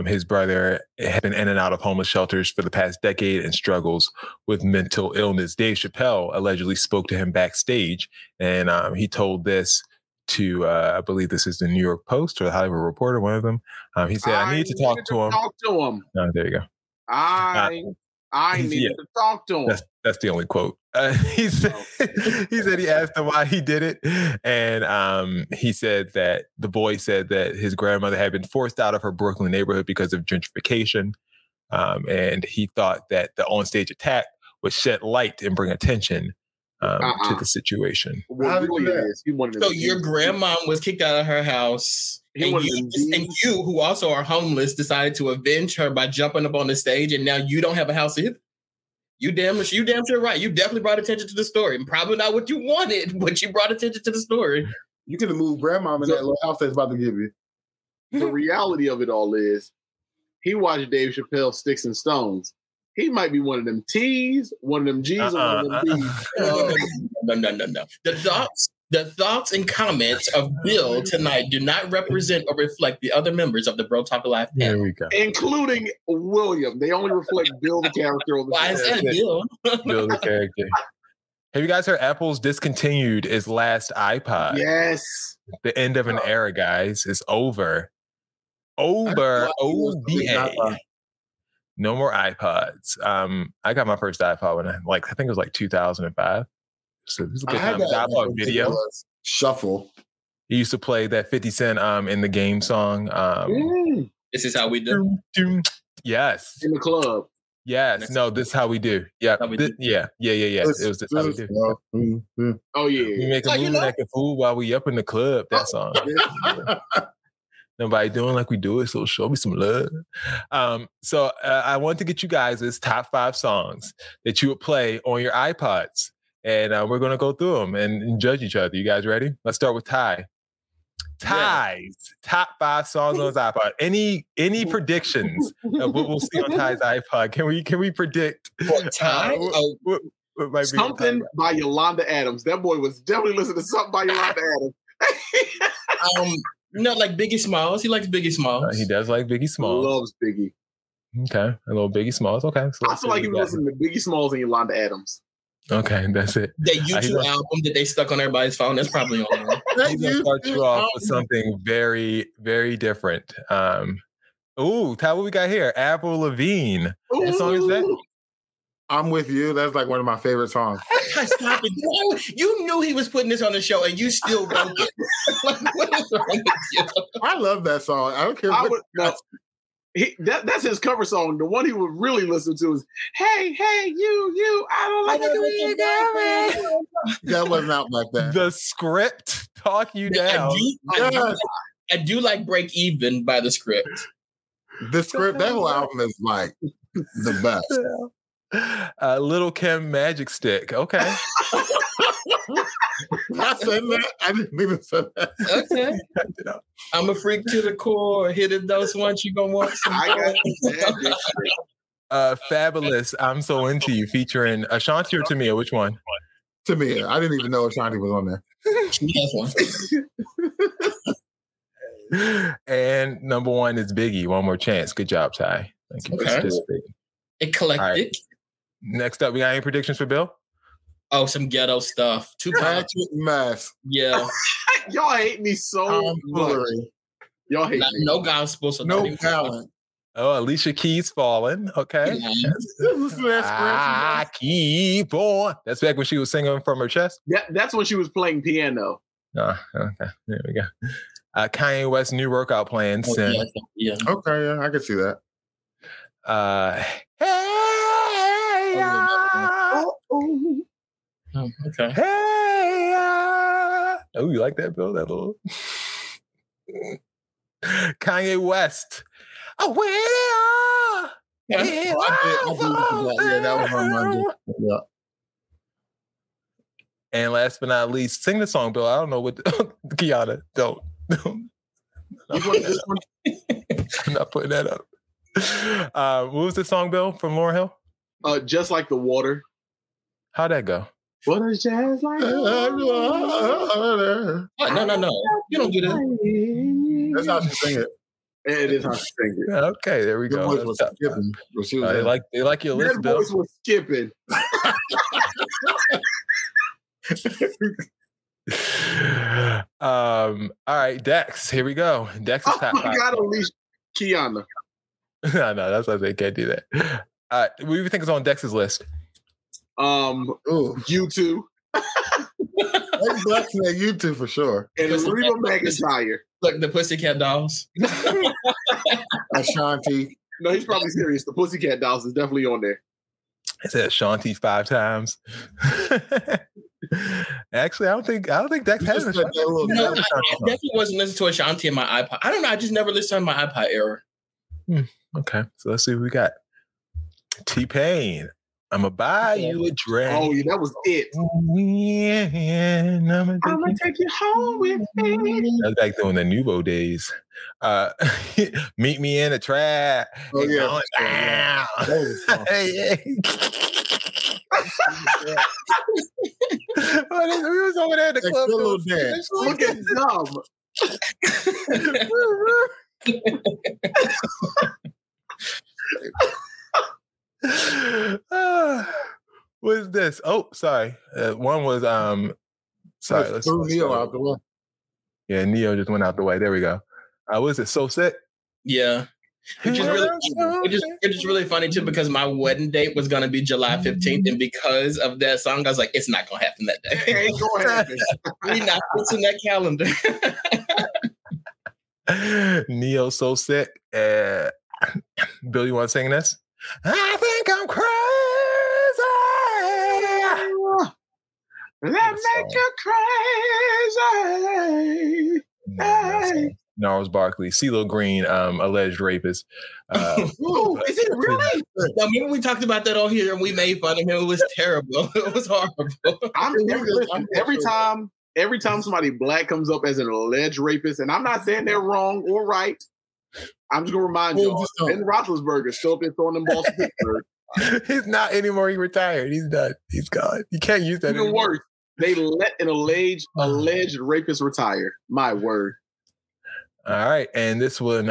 his brother had been in and out of homeless shelters for the past decade and struggles with mental illness. Dave Chappelle allegedly spoke to him backstage, and he told this to, I believe this is the New York Post or the Hollywood Reporter, one of them. He said, I need to talk to him. Oh, there you go. I need to talk to him. That's the only quote. He said he asked him why he did it. And he said that the boy said that his grandmother had been forced out of her Brooklyn neighborhood because of gentrification. And he thought that the onstage attack would shed light and bring attention to the situation. So your grandma was kicked out of her house. And you, who also are homeless, decided to avenge her by jumping up on the stage, and now you don't have a house either. You damn sure right. You definitely brought attention to the story, and probably not what you wanted, but you brought attention to the story. You could have moved grandma in that little house that's about to give you. The reality of it all is, he watched Dave Chappelle Sticks and Stones. He might be one of them T's, one of them G's, or one of them B's. No. The thoughts and comments of Bill tonight do not represent or reflect the other members of the Bro Talk Live panel. There we go. Including William. They only reflect Bill the character. Why is that Bill? Bill the character. Have you guys heard Apple's discontinued its last iPod? Yes. The end of an era, guys. It's over. Over. OBA. No more iPods. I got my first iPod when I think it was 2005. So this is a good time. I bought video shuffle. He used to play that 50 Cent in the game song. This is how we do. Yes. In the club. Yes. This is how we do. Yeah. Yeah. It was this how we do. Oh yeah. We make a move like a fool while we up in the club. That song. Nobody doing like we do it, so show me some love. So I want to get you guys' top 5 songs that you would play on your iPods. And we're going to go through them and judge each other. You guys ready? Let's start with Ty. Ty's top 5 songs on his iPod. Any predictions of what we'll see on Ty's iPod? Can we predict? Ty? What something by Yolanda Adams. That boy was definitely listening to something by Yolanda Adams. Like Biggie Smalls. He likes Biggie Smalls. He does like Biggie Smalls. Loves Biggie. Okay, a little Biggie Smalls. Okay. So I feel like he was listening to Biggie Smalls and Yolanda Adams. Okay, that's it. That YouTube album that they stuck on everybody's phone, that's probably on there. I'm going to start you off with something very, very different. Ty, what we got here? Avril Lavigne. What song is that? I'm With You. That's like one of my favorite songs. Stop it. You knew he was putting this on the show and you still wrote it. What is wrong with you? I love that song. I don't care that's his cover song. The one he would really listen to is "Hey, you." I don't like the way you're going. That wasn't out like that. The script talk you down. I do like "Break Even" by the script. The script. That whole album is like the best. Lil Kim, "Magic Stick." Okay. I said that. I didn't mean to say that. Okay. I'm a freak to the core. Hit it those once, you gonna want some. I got Fabulous. I'm So Into You featuring Ashanti or Tamia. Which one? Tamia. I didn't even know Ashanti was on there. And number 1 is Biggie. One More Chance. Good job, Ty. Thank you. Okay. Eclectic. Next up, we got any predictions for Bill? Oh, some ghetto stuff. 2 pounds. Math. Yeah. Y'all hate me so much. Y'all hate me. No gospel. So no talent. Oh, Alicia Keys falling. Okay. Yeah. I keep on. That's back when she was singing from her chest. Yeah, that's when she was playing piano. Oh, okay. There we go. Kanye West's new workout plans. Oh, and, yeah. Okay, yeah, I can see that. Okay. Hey, oh, you like that, Bill? That little Kanye West. Yeah. And last but not least, sing the song, Bill. I don't know what Kiana. Don't. I'm not putting that up. What was the song, Bill, from Lauryn Hill? Just Like the Water. How'd that go? What is jazz like? No. You don't get it. That's how she sing it. It is how she sing it. Okay, there we go. Voice was skipping. They like your list, Bill. Voice was skipping. All right, Dex. Here we go. Dex is top five. Oh my God, unleash Kiana. No, that's why they can't do that. What do you think is on Dex's list? U2. That's U2 for sure. And Reba McEntire. Like the Pussycat Dolls. Ashanti. No, he's probably serious. The Pussycat Dolls is definitely on there. I said Ashanti 5 times. Actually, I don't think Dex has Ashanti. I definitely wasn't listening to Ashanti in my iPod. I don't know. I just never listened to my iPod era. Okay, so let's see what we got. T-Pain. I'ma buy you a drink. Oh, yeah, that was it. Yeah, I'ma take you home with me. That's back during the Nuvo days. Meet me in a trap. Oh, yeah. Down. We was over there at the club. Look at dumb. What is this? Oh, sorry. One was sorry. Let's throw Neo out the way. Yeah, Neo just went out the way. There we go. What is it? So Sick. Yeah. Which is really funny too, because my wedding date was gonna be July 15th, and because of that song, I was like, it's not gonna happen that day. It ain't gonna happen. We not fixing that calendar. Neo, So Sick. Bill, you want to sing this? I think I'm crazy. That make you crazy. No, Gnarls Barkley, CeeLo Green, alleged rapist. Ooh, is it really? Now, remember we talked about that on here and we made fun of him. It was terrible. It was horrible. Every time somebody black comes up as an alleged rapist, and I'm not saying they're wrong or right, I'm just gonna remind you, Ben Roethlisberger still up there throwing them balls to Pittsburgh. He's not anymore. He retired. He's done. He's gone. You can't use that anymore. Even worse, they let an alleged rapist retire. My word. All right, and this one,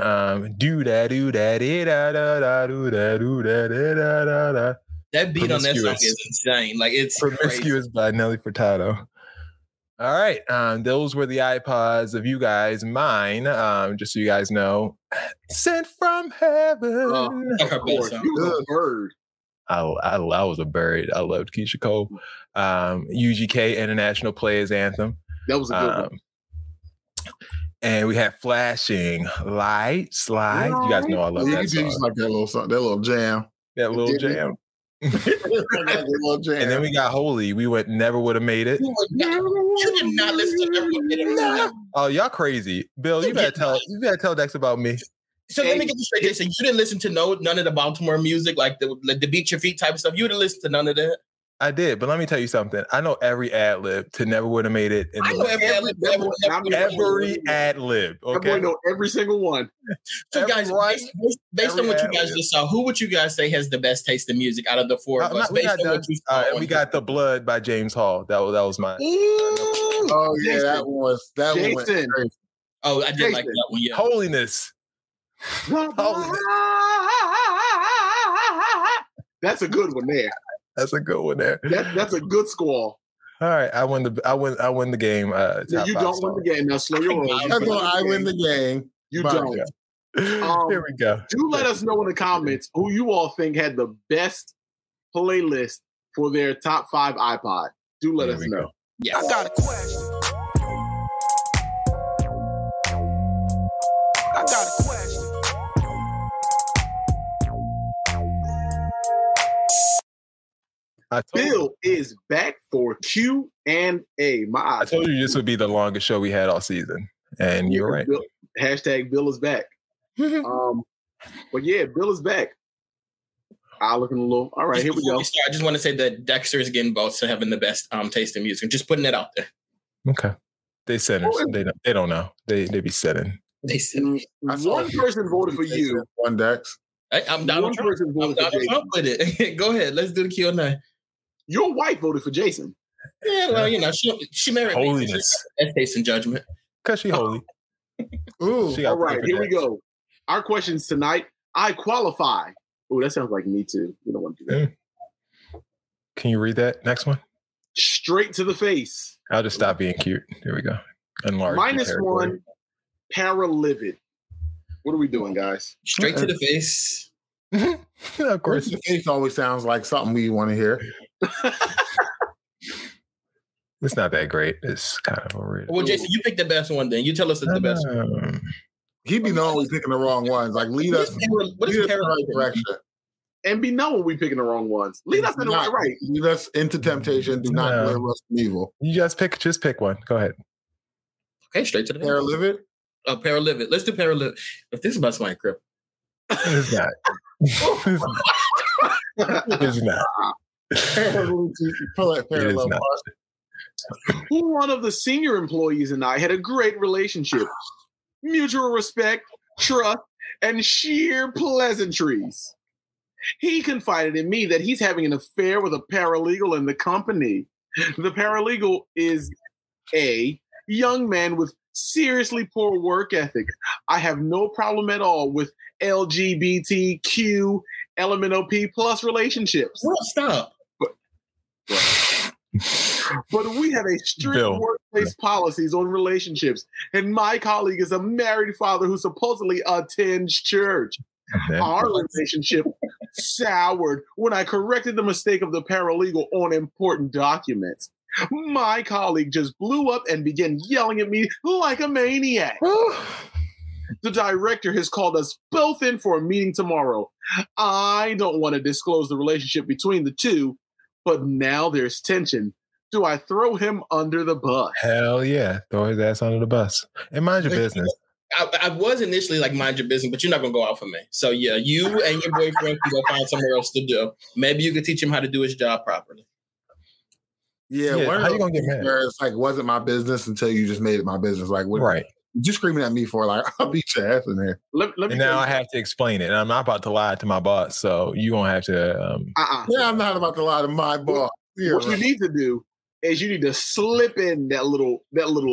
do da do da da da da do da do da da da da. That beat on that song is insane. Like it's Promiscuous by Nelly Furtado. All right, those were the iPods of you guys. Mine, just so you guys know, sent from heaven. You were a bird. I was a bird. I loved Keisha Cole. UGK International Players Anthem. That was a good one. And we had Flashing Light, Slide. You guys know I love that song. You just like that little jam. And then we got Holy. We went Never Would Have Made It. You did not listen to Never Would Have Made It. Oh, y'all crazy. Bill, you better tell Dex about me. So let me get this straight, Jason. You didn't listen to none of the Baltimore music, like the Beat Your Feet type of stuff. You didn't listen to none of that. I did, but let me tell you something. I know every ad lib to Never Would Have Made It. I know every ad lib. Okay, I know every single one. So, guys, based on what you guys just saw, who would you guys say has the best taste in music out of the four of us? We got The Blood by James Hall. That was mine. Oh yeah, that one went crazy. Oh, I did like that one. Yeah, Holiness. That's a good one there. That's a good one there. That's a good score. All right, I win the game. No, you don't win the game. Now slow your roll. I win the game. You don't. Here we go. Do let us know in the comments who you all think had the best playlist for their top 5 iPod. Do let us know. Yeah, I got a question. Bill is back for Q&A. I told you this would be the longest show we had all season, and you're right. Bill, #Bill is back. But yeah, Bill is back. I looking a little. All right, here we go. I just want to say that Dexter is getting votes to having the best taste in music. Just putting it out there. Okay, they sinners. They don't know. They be sinning. They sinners. One person voted for you. One Dex. I'm Donald Trump. I'm Donald Trump with it. Go ahead. Let's do the Q&A. Your wife voted for Jason. Yeah, well, you know, she married holiness. That's taste and judgment. Because she holy. Ooh. All right, here we go. Our questions tonight. I qualify. Oh, that sounds like me too. You don't want to do that. Can you read that next one? Straight to the face. I'll just stop being cute. Here we go. Enlarge. -1, paralivid. What are we doing, guys? Straight to the face. Of course. The face always sounds like something we want to hear. It's not that great. It's kind of overrated. Well, Jason, you pick the best one then. You tell us it's the best one. He be known we're picking the wrong ones. Like, lead us in the right direction. And be known we're picking the wrong ones. Lead us in the right. Lead us into temptation. Do not deliver us from evil. You guys just pick one. Go ahead. Okay, straight to the paralivid. Paralivid. Let's do paralivid. If this is about somebody crip. It's not. It's not. One of the senior employees and I had a great relationship, mutual respect, trust, and sheer pleasantries. He confided in me that he's having an affair with a paralegal in the company. The paralegal is a young man with seriously poor work ethic. I have no problem at all with LGBTQ LMNOP plus relationships. Well, stop. But we have a strict workplace policies on relationships, and my colleague is a married father who supposedly attends church. Our relationship soured when I corrected the mistake of the paralegal on important documents. My colleague just blew up and began yelling at me like a maniac. The director has called us both in for a meeting tomorrow. I don't want to disclose the relationship between the two, but now there's tension. Do I throw him under the bus? Hell yeah. Throw his ass under the bus. And mind your business. I was initially like, mind your business, but you're not going to go out for me. So yeah, you and your boyfriend can go find somewhere else to do. Maybe you could teach him how to do his job properly. Yeah, how you gonna get mad? It's like, wasn't my business until you just made it my business. Like, what? Right. You screaming at me for like, I'll beat your ass in there. Let me and now I have to explain it. And I'm not about to lie to my boss, so you gonna have to. Yeah, I'm not about to lie to my boss. What you need to do is you need to slip in that little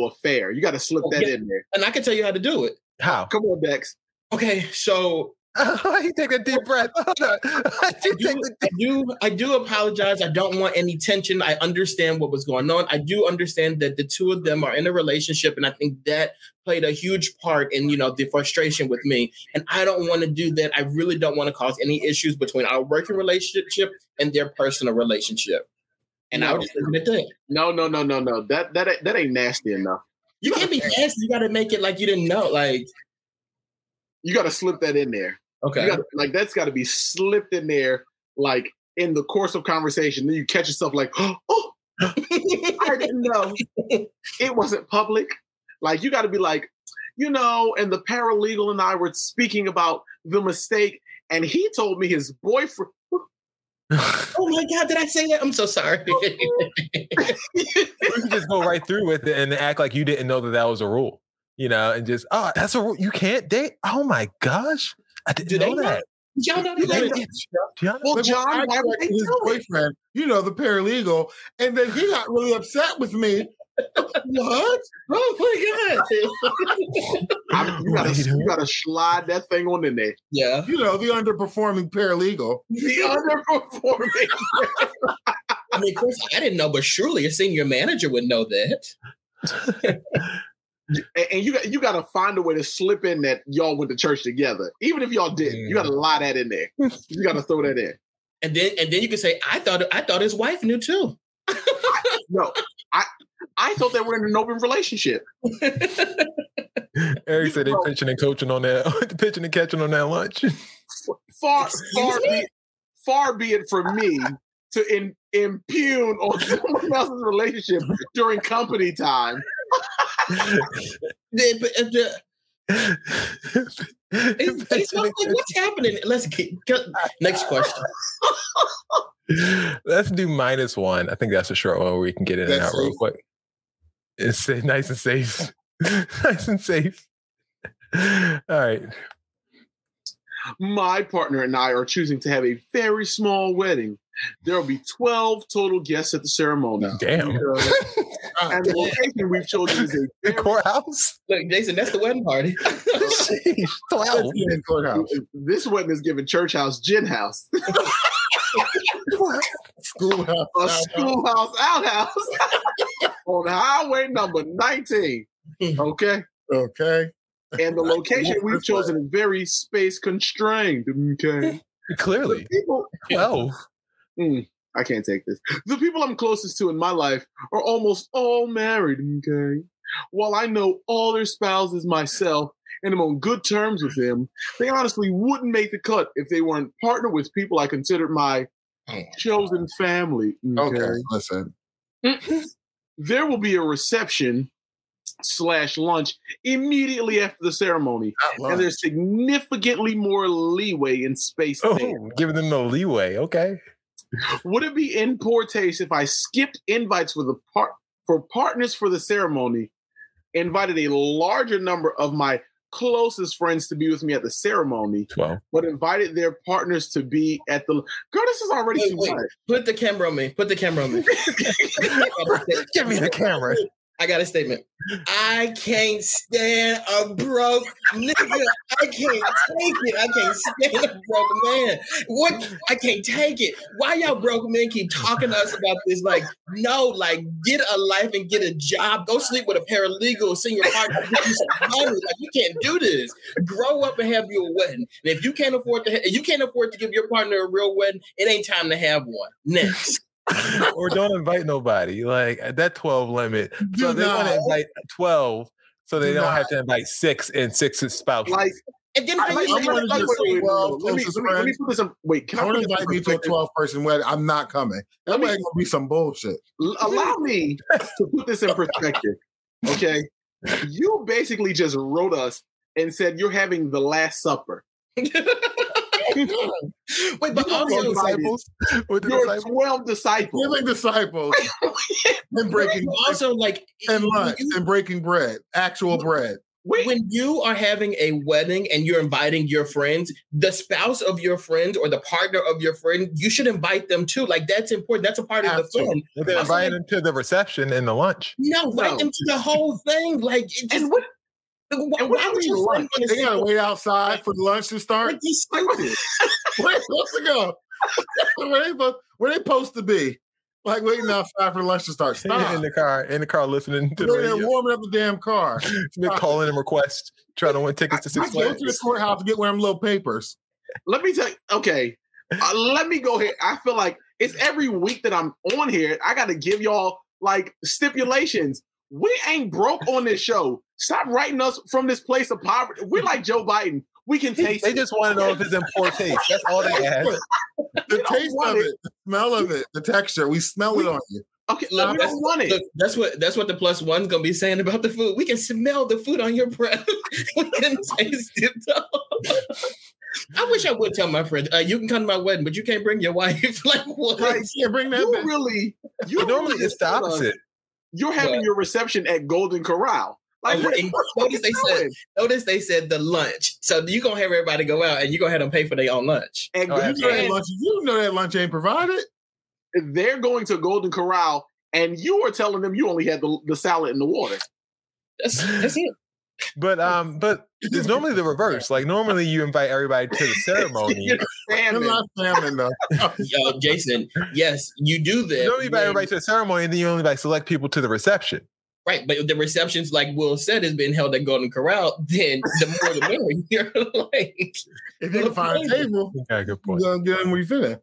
affair. You got to slip that in there. And I can tell you how to do it. How? Come on, Dex. Okay, so. You take a deep breath. I do apologize. I don't want any tension. I understand what was going on. I do understand that the two of them are in a relationship, and I think that played a huge part in, you know, the frustration with me. And I don't want to do that. I really don't want to cause any issues between our working relationship and their personal relationship. And I would just admit that. No. That ain't nasty enough. You can't be nasty. You got to make it like you didn't know. Like, you got to slip that in there. Okay. That's got to be slipped in there, like, in the course of conversation. Then you catch yourself like, oh, I didn't know. It wasn't public. Like, you got to be like, you know, and the paralegal and I were speaking about the mistake, and he told me his boyfriend. Oh my God, did I say that? I'm so sorry. You can just go right through with it and act like you didn't know that was a rule. You know, and just, that's a rule. You can't date. Oh my gosh, I didn't know that. John, don't do that. Well, John, why would they do it? Boyfriend, you know, the paralegal, and then he got really upset with me, What? Oh my God. You gotta slide that thing on in there. Yeah. You know, the underperforming paralegal. I mean, of course, I didn't know, but surely a senior manager would know that. And you got to find a way to slip in that y'all went to church together. Even if y'all didn't, you got to lie that in there. You got to throw that in. And then you can say, I thought his wife knew too. No, I thought they were in an open relationship. Eric said they're pitching and coaching on that, pitching and catching on that lunch. Far be it from me to impugn on someone else's relationship during company time. It's like, what's happening? Let's get next question. Let's do -1. I think that's a short one where we can get in and out real quick. It's nice and safe. Nice and safe. All right. My partner and I are choosing to have a very small wedding. There will be 12 total guests at the ceremony. Damn. And the location we've chosen is a courthouse. Look, Jason, that's the wedding party. This wedding is given church house, gin house. Schoolhouse. A schoolhouse outhouse on highway number 19. Okay. Okay. And the location we've chosen is very space constrained. Okay. Clearly. People, 12. I can't take this. The people I'm closest to in my life are almost all married, okay? While I know all their spouses myself and I'm on good terms with them, they honestly wouldn't make the cut if they weren't partnered with people I considered my chosen family. Okay, listen. There will be a reception /lunch immediately after the ceremony, and there's significantly more leeway in space. Oh, giving them no leeway, okay. Would it be in poor taste if I skipped invites for partners for the ceremony, invited a larger number of my closest friends to be with me at the ceremony, 12. But invited their partners to be at the... Girl, this is already too much. Put the camera on me. Give me the camera. I got a statement. I can't stand a broke nigga. I can't take it. I can't stand a broke man. What? I can't take it. Why y'all broke men keep talking to us about this? Like, no, like, get a life and get a job. Go sleep with a paralegal, senior partner. Like, you can't do this. Grow up and have your wedding. And if you can't afford to, give your partner a real wedding, it ain't time to have one. Next. Or don't invite nobody. Like at that 12 limit. So they want to invite 12, so they don't have to invite 6 and 6's spouses. Like, and then don't invite me to a 12-person wedding. I'm not coming. That might be some bullshit. Allow me to put this in perspective. Okay, you basically just wrote us and said you're having the Last Supper. Wait, but also disciples. Your 12 disciples, giving disciples, and breaking also like and lunch and breaking bread, actual bread. When you are having a wedding and you're inviting your friends, the spouse of your friends or the partner of your friend, you should invite them too. Like that's important. That's a part of the fun. They're inviting them to the reception and the lunch. No, invite them to the whole thing. Like it just. They gotta wait outside for lunch to start. Where's supposed to go? Where they supposed to be? Like waiting outside for lunch to start. Stop. In the car, listening to the radio. They're warming up the damn car. They're calling and requests, trying to win tickets to Six Flags. I go to the courthouse to get one of them little papers. Let me tell you. Okay, let me go here. I feel like it's every week that I'm on here. I gotta give y'all like stipulations. We ain't broke on this show. Stop writing us from this place of poverty. We're like Joe Biden. We can taste it. They just want to know if it's in poor taste. That's all they ask. The taste of it, the smell of it, the texture. We smell it on you. Okay, look, we don't want it. Look, that's what the +1's gonna be saying about the food. We can smell the food on your breath. We can taste it though. I wish I would tell my friend, you can come to my wedding, but you can't bring your wife. Like what? Right, you bring that back. You normally it's the opposite. You're having your reception at Golden Corral. Like, notice they said the lunch. So you're going to have everybody go out and you're going to have them pay for their own lunch. And you know that lunch ain't provided. They're going to Golden Corral and you were telling them you only had the salad and the water. That's it. But it's normally the reverse. Like normally you invite everybody to the ceremony. You're not salmon though. Jason, yes, you do that. You don't invite everybody to the ceremony, and then you only like select people to the reception. Right, but if the receptions, like Will said, has been held at Golden Corral, then the more the merrier. You're like, if you can find a table, okay, good point. You're gonna get them refilled.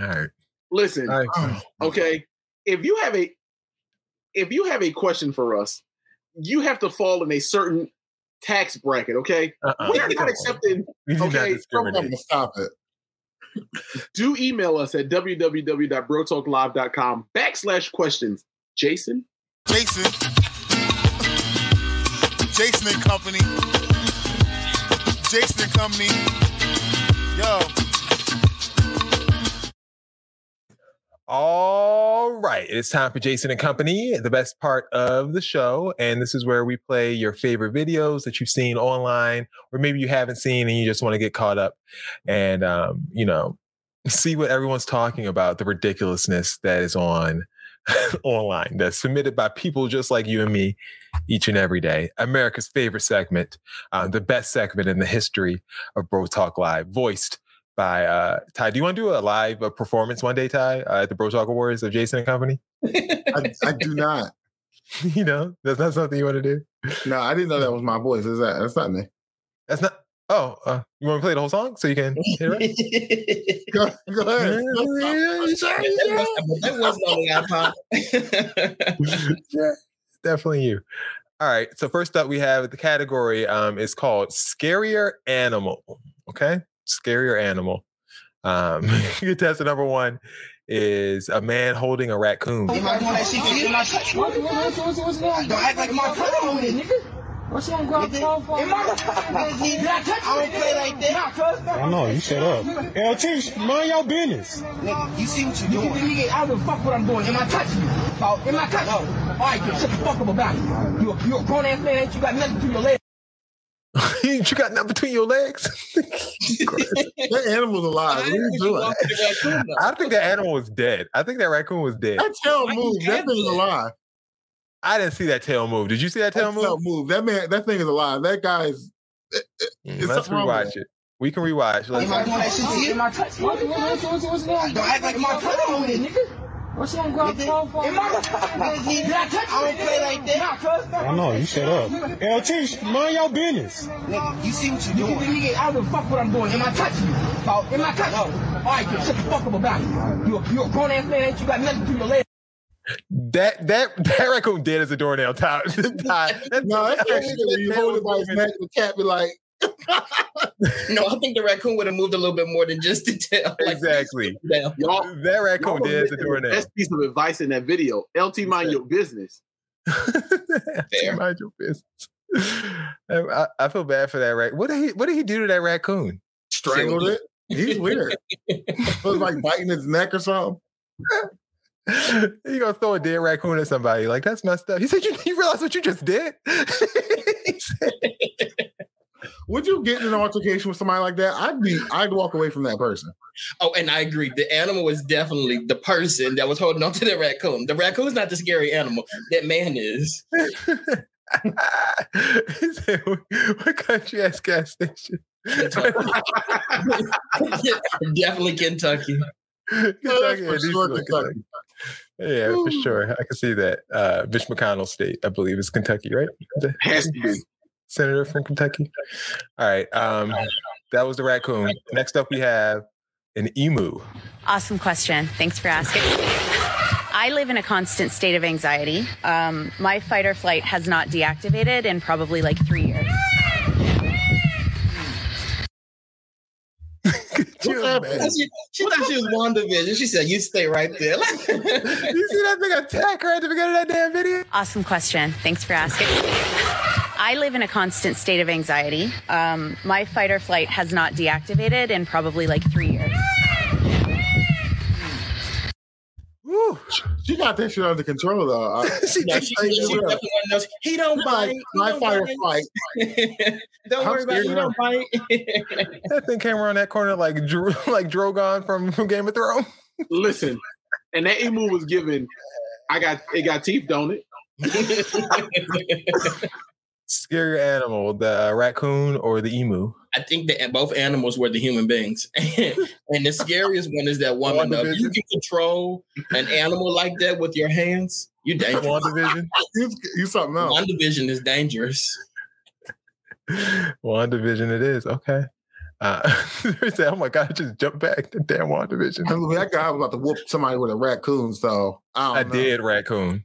All right. Listen, all right. Okay. If you have a question for us, you have to fall in a certain tax bracket, okay? We're not accepting. Okay, stop it. Do email us at www.brotalklive.com/questions. Jason and Company. Yo. All right, it's time for Jason and Company, the best part of the show. And this is where we play your favorite videos that you've seen online, or maybe you haven't seen and you just want to get caught up and, see what everyone's talking about, the ridiculousness that is on online, that's submitted by people just like you and me each and every day. America's favorite segment, the best segment in the history of Bro Talk Live, voiced by Ty. Do you want to do a live performance one day, Ty, at the Bro Talk Awards of Jason and Company? I do not. You know, that's not something you want to do? No, I didn't know that was my voice. That's not me. That's not. Oh, you want to play the whole song so you can hear it? Go ahead. That wasn't on the iPod. Definitely you. All right. So first up, we have the category. It's called Scarier Animal. Okay. Scarier animal. Contestant number one is a man holding a raccoon. Don't act like my cousin, nigga. What you gonna grab the phone for? I don't play like that. I know, you shut up. LT, mind your business. Nigga, you see what you're doing. I don't give a fuck what I'm doing. Am I touching you? Am I touching you? All right, shut the fuck up about it. You're a grown-ass man, ain't you got nothing between your legs. You got nothing between your legs? That animal's alive. What are you doing? I think that animal was dead. I think that raccoon was dead. That tail moved. That thing's alive. I didn't see that tail move. Did you see that tail move? That man, that thing is alive. That guy is. Let's rewatch it. We can rewatch. Let's don't act like my cousin, nigga. What you gonna grab the phone for? I don't play like that. I know, you shut up. LT, mind your business. Nigga, you see what you're doing. Nigga, I don't give a fuck what I'm doing. Am I touching you? Am I touching you? All right, shut the fuck up about it. You're a grown-ass man, ain't you got nothing to your legs. That raccoon dead as a doornail, Ty. No, that's actually you hold it by his neck and the cat be like, no, I think the raccoon would have moved a little bit more than just the tail. Like, exactly. Y'all, that raccoon did the doornail. Best piece of advice in that video. LT, mind your business. Fair. Mind your business. I feel bad for that raccoon. What did he do to that raccoon? Strangled it. He's weird. It was like biting his neck or something. You're gonna throw a dead raccoon at somebody. Like, that's messed up. He said, you realize what you just did? He said, would you get in an altercation with somebody like that? I'd walk away from that person. Oh, and I agree. The animal was definitely the person that was holding on to the raccoon. The raccoon's not the scary animal. That man is. What country ass gas station? Definitely Kentucky. Kentucky. Yeah, for sure. I can see that. Mitch McConnell State, I believe, is Kentucky, right? Has to be. Senator from Kentucky. All right. That was the raccoon. Next up, we have an emu. Awesome question. Thanks for asking. I live in a constant state of anxiety. My fight or flight has not deactivated in probably like 3 years. She thought she was WandaVision. She said, you stay right there. You see that thing attack her at the beginning of that damn video? Awesome question. Thanks for asking. I live in a constant state of anxiety. My fight or flight has not deactivated in probably like 3 years. Woo. She got that shit under control, though. He don't bite. My fight or flight. Don't worry about it. He don't bite. That thing came around that corner like Drogon from Game of Thrones. Listen, and that emu was given It got teeth, don't it? Scary animal, the raccoon or the emu? I think that both animals were the human beings. And the scariest one is that woman. If you can control an animal like that with your hands, you're dangerous. WandaVision? You something else. WandaVision is dangerous. WandaVision it is. Okay. Oh my God, I just jumped back to damn WandaVision. That guy was about to whoop somebody with a raccoon, so I don't know. Dead raccoon.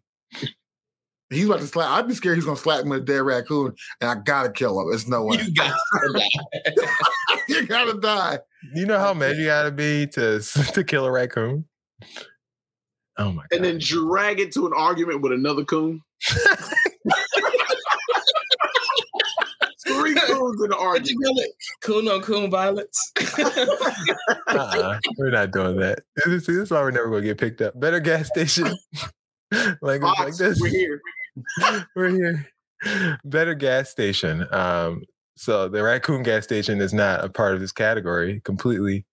He's about to slap. I'd be scared he's going to slap me with a dead raccoon, and I got to kill him. There's no way. You got to die. You got to die. You know how mad you got to be to kill a raccoon? Oh, my God. And then drag it to an argument with another coon. 3 coons in the argument. What you call it? Coon on coon violence? We're not doing that. This is why we're never going to get picked up. Better gas station. Like this. We're here. We're here. Better gas station. So the raccoon gas station is not a part of this category. Completely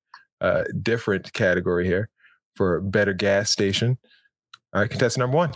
different category here for better gas station. All right, contestant number 1.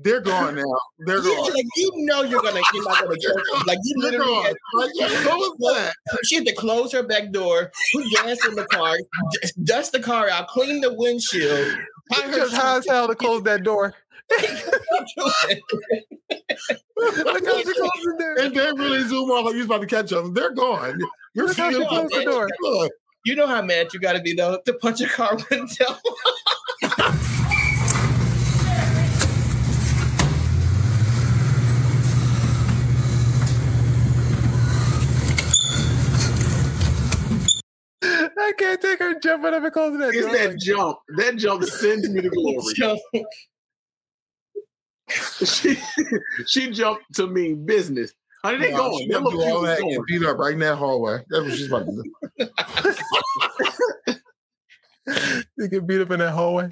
They're gone now. They're gone. Like, you know you're going to get out of the church. Like, you literally had she had to close her back door, put gas in the car, dust the car out, clean the windshield. It's just high as hell to close that door. And they really zoom on like you're about to catch them. They're gone. You're still close the door. You know how mad you got to be, though, to punch a car window. I can't take her jumping up and closing that door. It's that jump. That jump sends me to glory. She jumped to mean business. Honey, they going. Them all that and beat up right in that hallway. That's what she's about to do. They get beat up in that hallway.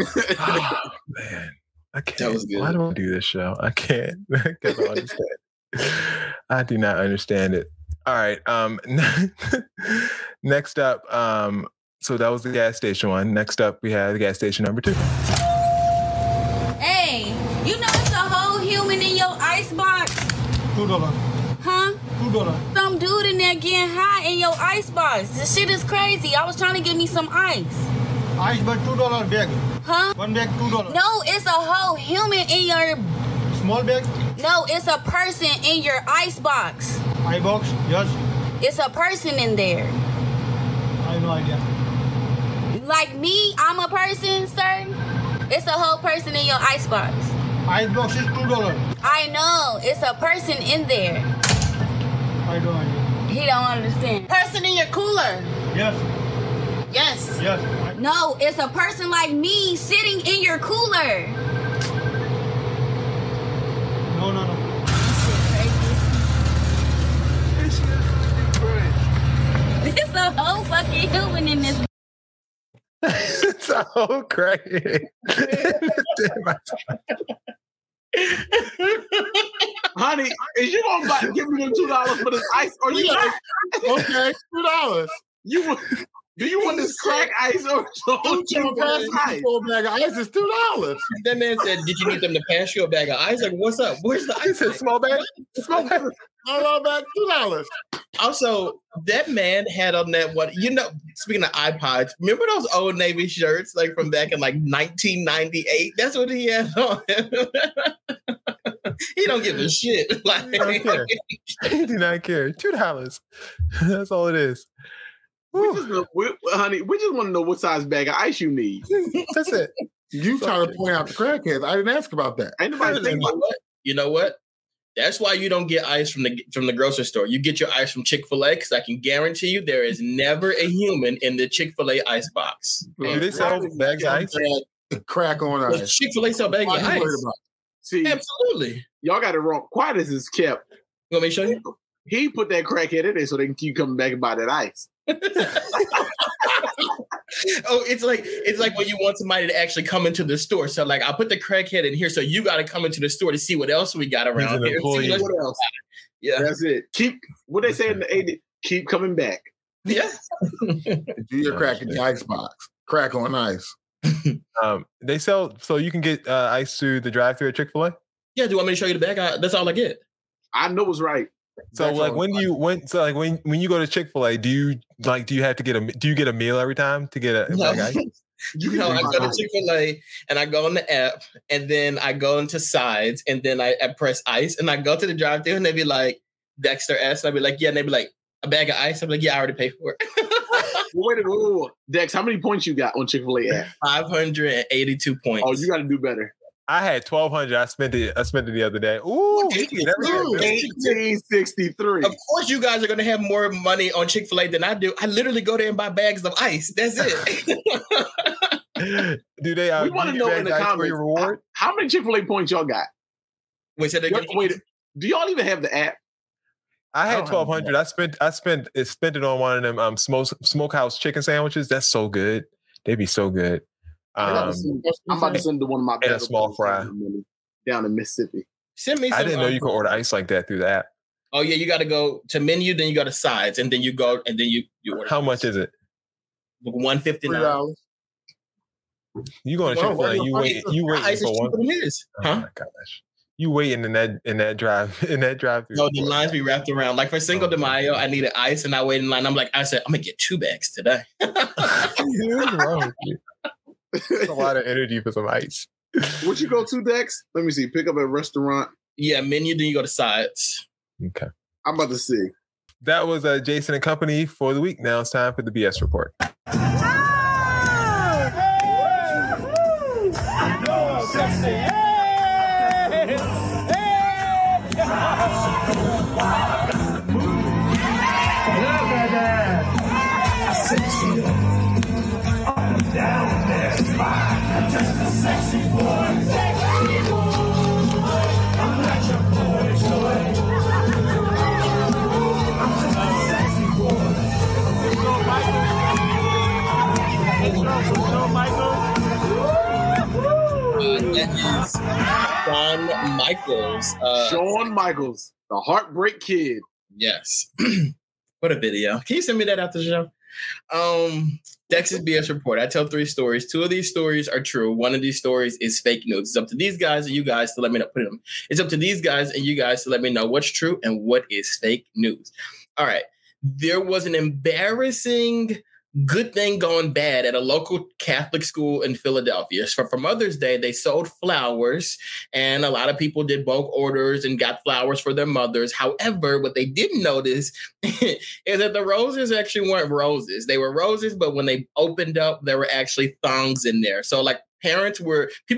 Oh, man. I can't. Why do I do this show? I can't. I can't understand. I do not understand it. All right. Next up, so that was the gas station one. Next up, we have the gas station number 2. Hey, you know it's a whole human in your icebox. $2. Huh? $2. Some dude in there getting high in your icebox. This shit is crazy. I was trying to get me some ice. Icebox $2 bag. Huh? One bag $2. No, it's a whole human in your small bag. No, it's a person in your icebox. Icebox, yes. It's a person in there. I have no idea. Like me, I'm a person, sir. It's a whole person in your icebox. Icebox is $2. I know. It's a person in there. I don't understand. He don't understand. Person in your cooler. Yes. Yes. Yes. No, it's a person like me sitting in your cooler. No. It's a whole fucking human in this. It's a whole crack. Honey, is you gonna give me them $2 for this ice? Or you like, okay, $2? Do you want this crack ice or $2 bag of ice? Is $2. That man said, "Did you need them to pass you a bag of ice?" Like, what's up? Where's the ice? Small bag. About $2. Also, that man had on that one. You know, speaking of iPods, remember those old Navy shirts like from back in like 1998? That's what he had on. He don't give a shit. Like, he do not care. $2. That's all it is. We just want to know what size bag of ice you need. That's it. You trying to point out the crackheads? I didn't ask about that. Ain't nobody think about that. You know what? That's why you don't get ice from the grocery store. You get your ice from Chick-fil-A because I can guarantee you there is never a human in the Chick-fil-A ice box. Do they sell bags of ice? Crack on ice. Does Chick-fil-A sell bags of ice? See, absolutely. Y'all got it wrong. Quiet as it's kept. You want me to show you? He put that crackhead in there so they can keep coming back and buy that ice. Oh, it's like when you want somebody to actually come into the store. So like, I put the crackhead in here, so you got to come into the store to see what else we got around here. See what else? Yeah, that's it. Keep what they say in the '80s. Keep coming back. Yeah. Do your crack in the icebox. Crack on ice. They sell, so you can get ice through the drive-thru at Chick-fil-A. Yeah. Do you want me to show you the bag? That's all I get. I know it's right. So that's like when you go to Chick-fil-A, do you get a meal every time to get a bag? You know, I go to Chick-fil-A and I go on the app and then I go into sides and then I press ice and I go to the drive-thru and they be like, Dexter S. And I be like, yeah, and they be like, a bag of ice. I'm like, yeah, I already paid for it. Wait, Dex, how many points you got on Chick-fil-A app? 582 points. Oh, you got to do better. I had 1,200. I spent it the other day. Ooh, 1863. Of course, you guys are going to have more money on Chick-fil-A than I do. I literally go there and buy bags of ice. That's it. Do they? We want to know in the comments reward? How many Chick-fil-A points y'all got? Wait, do y'all even have the app? I had 1,200. I spent it on one of them smokehouse chicken sandwiches. That's so good. They be so good. I'm about to send to one of my and a small fry down in Mississippi. Send me. I didn't know you could order ice like that through the app. Oh yeah, you got to go to menu, then you go to sides, and then you go and then you order. How ice. Much is it? $1.59. You going to Chick-fil-A? You waiting for one? Oh my gosh. You waiting in that drive-thru. No, the lines be wrapped around. Like for Cinco de Mayo, I needed ice, and I waited in line. I'm like, I said, I'm gonna get 2 bags today. That's a lot of energy for some ice. What you go to, Dex? Let me see. Pick up at restaurant. Yeah, menu. Then you go to sides. Okay. I'm about to see. That was Jason and Company for the week. Now it's time for the BS report. Shawn Michaels. Shawn Michaels, the Heartbreak Kid. Yes. What a video. Can you send me that after the show? Dex's BS report. I tell 3 stories. 2 of these stories are true. One of these stories is fake news. It's up to these guys and you guys to let me know. Put them. It's up to these guys and you guys to let me know what's true and what is fake news. All right. There was an embarrassing good thing gone bad at a local Catholic school in Philadelphia. So for Mother's Day, they sold flowers and a lot of people did bulk orders and got flowers for their mothers. However, what they didn't notice is that the roses actually weren't roses. They were roses, but when they opened up, there were actually thongs in there. So like people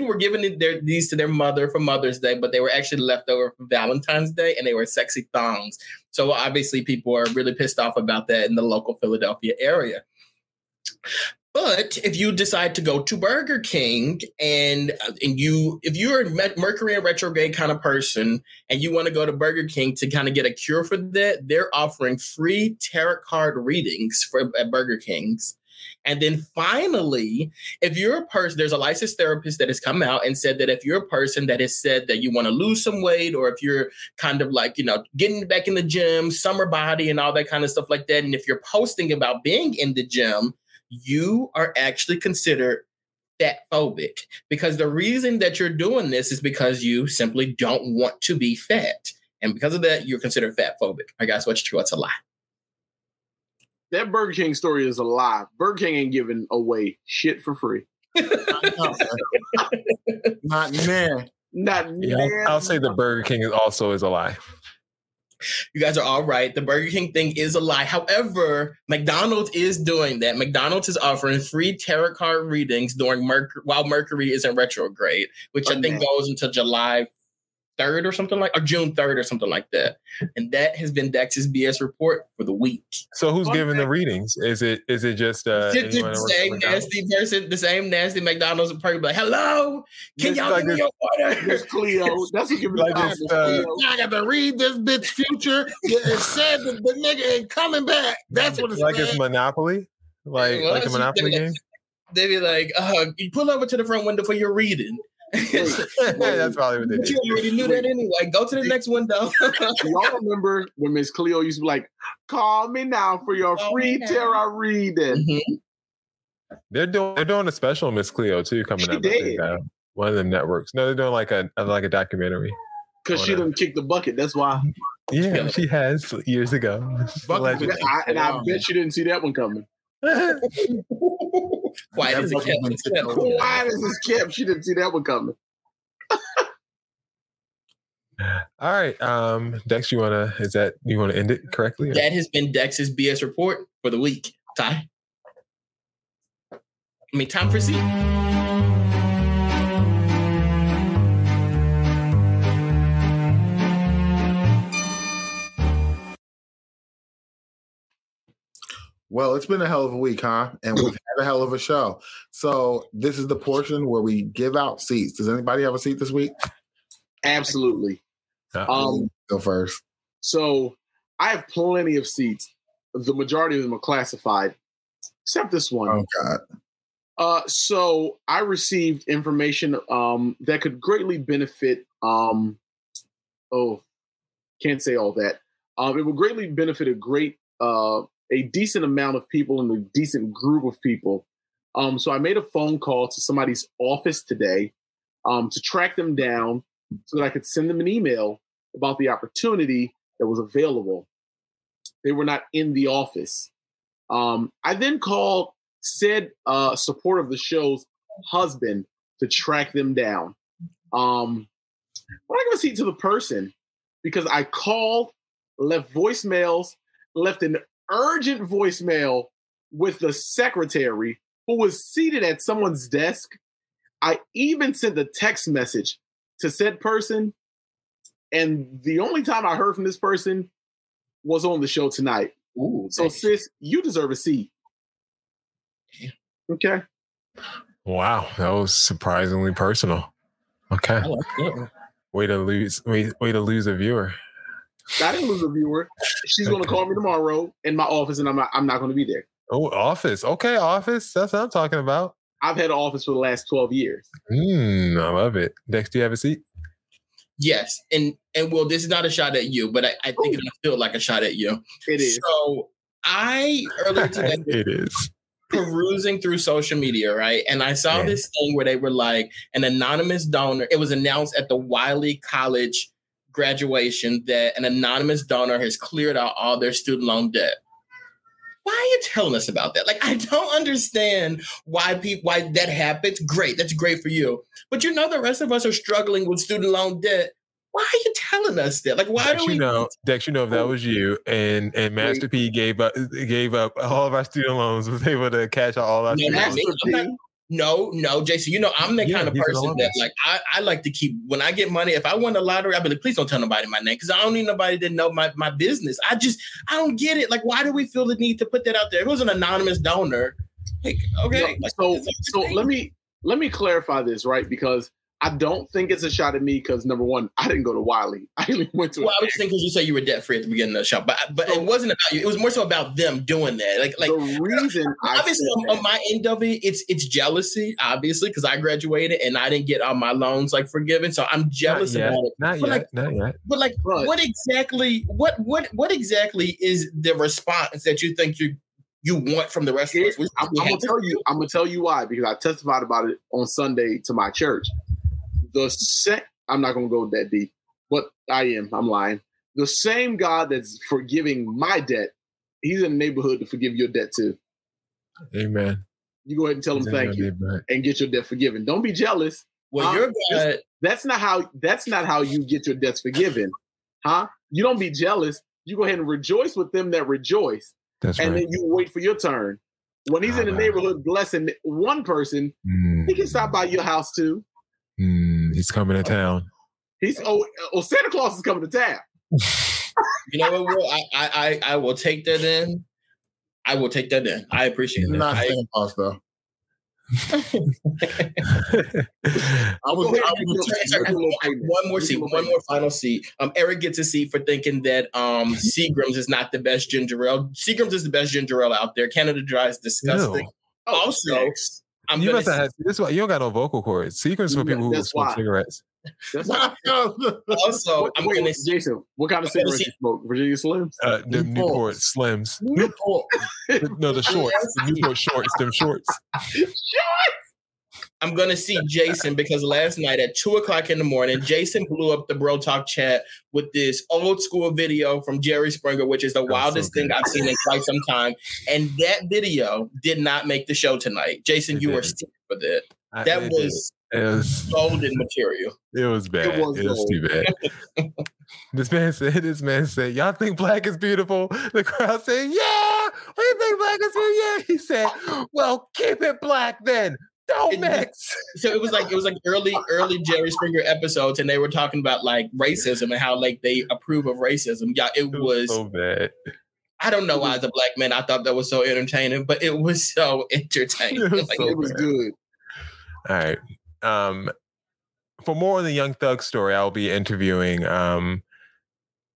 were giving these to their mother for Mother's Day, but they were actually left over from Valentine's Day and they were sexy thongs. So obviously people are really pissed off about that in the local Philadelphia area. But if you decide to go to Burger King and if you're a Mercury and retrograde kind of person and you want to go to Burger King to kind of get a cure for that, they're offering free tarot card readings at Burger King's. And then finally, if you're a person, there's a licensed therapist that has come out and said that if you're a person that has said that you want to lose some weight or if you're kind of like, you know, getting back in the gym, summer body and all that kind of stuff like that. And if you're posting about being in the gym, you are actually considered fat phobic because the reason that you're doing this is because you simply don't want to be fat. And because of that, you're considered fat phobic. I guess what's true. It's a lie. That Burger King story is a lie. Burger King ain't giving away shit for free. Not there. Not there. I'll say the Burger King is also a lie. You guys are all right. The Burger King thing is a lie. However, McDonald's is doing that. McDonald's is offering free tarot card readings during while Mercury is in retrograde, which I think goes until July 3rd or something like, or June 3rd or something like that. And that has been Dex's BS report for the week. So who's giving the readings? Is it just the same nasty McDonald's and probably like, hello, can this y'all like give me your order? Miss Cleo, that's what giving like the I got to read this bitch future. It said that the nigga ain't coming back. That's what it's like. It's Monopoly, like a Monopoly game. They be like, you pull over to the front window for your reading. That's probably what they did. You already knew that anyway. Go to the next window. Y'all remember when Miss Cleo used to be like, call me now for your free tarot reading. Mm-hmm. They're doing a special Miss Cleo too coming up. One of them networks. No, they're doing like a documentary. Because she didn't kick the bucket. That's why. Yeah, she has years ago. I bet you didn't see that one coming. Quiet as a kept. She didn't see that one coming. All right, Dex, you want to end it correctly? Or? That has been Dex's BS report for the week. Time for Z. Well, it's been a hell of a week, huh? And we've had a hell of a show. So this is the portion where we give out seats. Does anybody have a seat this week? Absolutely. Go first. So I have plenty of seats. The majority of them are classified, except this one. Oh, God. So I received information that could greatly benefit. Can't say all that. It would greatly benefit a decent amount of people and a decent group of people. So I made a phone call to somebody's office today to track them down so that I could send them an email about the opportunity that was available. They were not in the office. I then called said support of the show's husband to track them down. I'm not going to see to the person because I called, left an urgent voicemail with the secretary who was seated at someone's desk. I even sent a text message to said person. And the only time I heard from this person was on the show tonight. Ooh, so nice. Sis, you deserve a seat. Okay. Wow. That was surprisingly personal. Okay. I like that. Way to lose a viewer. I didn't lose a viewer. She's going to call me tomorrow in my office, and I'm not going to be there. Oh, office. Okay, office. That's what I'm talking about. I've had an office for the last 12 years. I love it. Dex, do you have a seat? Yes. And well, this is not a shot at you, but I think it'll feel like a shot at you. It is. So I, earlier today, it is. Perusing through social media, right? And I saw this thing where they were like an anonymous donor. It was announced at the Wiley College graduation that an anonymous donor has cleared out all their student loan debt. Why are you telling us about that? Like, I don't understand why that happens. Great. That's great for you. But you know, the rest of us are struggling with student loan debt. Why are you telling us that? Like, why do we know? Dex, you know, if that was you and Master P gave up all of our student loans, was able to cash out all our student loans. No, Jason, you know, I'm the kind of person that like, I like to keep, when I get money, if I won the lottery, I'd be like, please don't tell nobody my name because I don't need nobody to know my business. I don't get it. Like, why do we feel the need to put that out there? It was an anonymous donor. Like, okay. Yeah, so let me clarify this, right? Because I don't think it's a shot at me because number one, I didn't go to Wiley. I only went to. Well, I was thinking you said you were debt free at the beginning of the show, but it wasn't about you. It was more so about them doing that. Like the reason. Obviously, on my end of it, it's jealousy, obviously, because I graduated and I didn't get all my loans like forgiven, so I'm jealous about it. Not yet. But like, what exactly? What exactly is the response that you think you want from the rest of us? I'm gonna tell you why, because I testified about it on Sunday to my church. I'm not going to go that deep, but I'm lying. The same God that's forgiving my debt, he's in the neighborhood to forgive your debt too. Amen. You go ahead and tell him thank you and get your debt forgiven. Don't be jealous. Well, your God, that's not how you get your debts forgiven. Huh? You don't be jealous. You go ahead and rejoice with them that rejoice. That's right. And then you wait for your turn. When he's in the neighborhood blessing one person, he can stop by your house too. He's coming to town. He's Santa Claus is coming to town. You know what, Will? I will take that in. I will take that in. I appreciate that. Not Santa Claus, though. One more final seat. Eric gets a seat for thinking that Seagram's is not the best ginger ale. Seagram's is the best ginger ale out there. Canada Dry is disgusting. No. Also, you don't got no vocal cords. Seagram's for people who smoke cigarettes. That's also, I'm going to say, Jason, what kind of cigarettes you smoke? Virginia Slims? The Newport Slims. Newport. No, the shorts. The Newport shorts. Them shorts. I'm going to see Jason because last night at 2 o'clock in the morning, Jason blew up the Bro Talk chat with this old school video from Jerry Springer, which is the wildest thing I've seen in quite some time. And that video did not make the show tonight. Jason, you were sick for that. It was golden material. It was bad. It was too bad. This man said, y'all think black is beautiful? The crowd said, yeah, we think black is beautiful. Yeah. He said, well, keep it black then. Don't mix. So it was like early Jerry Springer episodes, and they were talking about like racism and how like they approve of racism. Yeah, it was so bad. I don't know why, as a black man, I thought that was so entertaining, but it was so entertaining. It was good. All right. For more on the Young Thug story, I'll be interviewing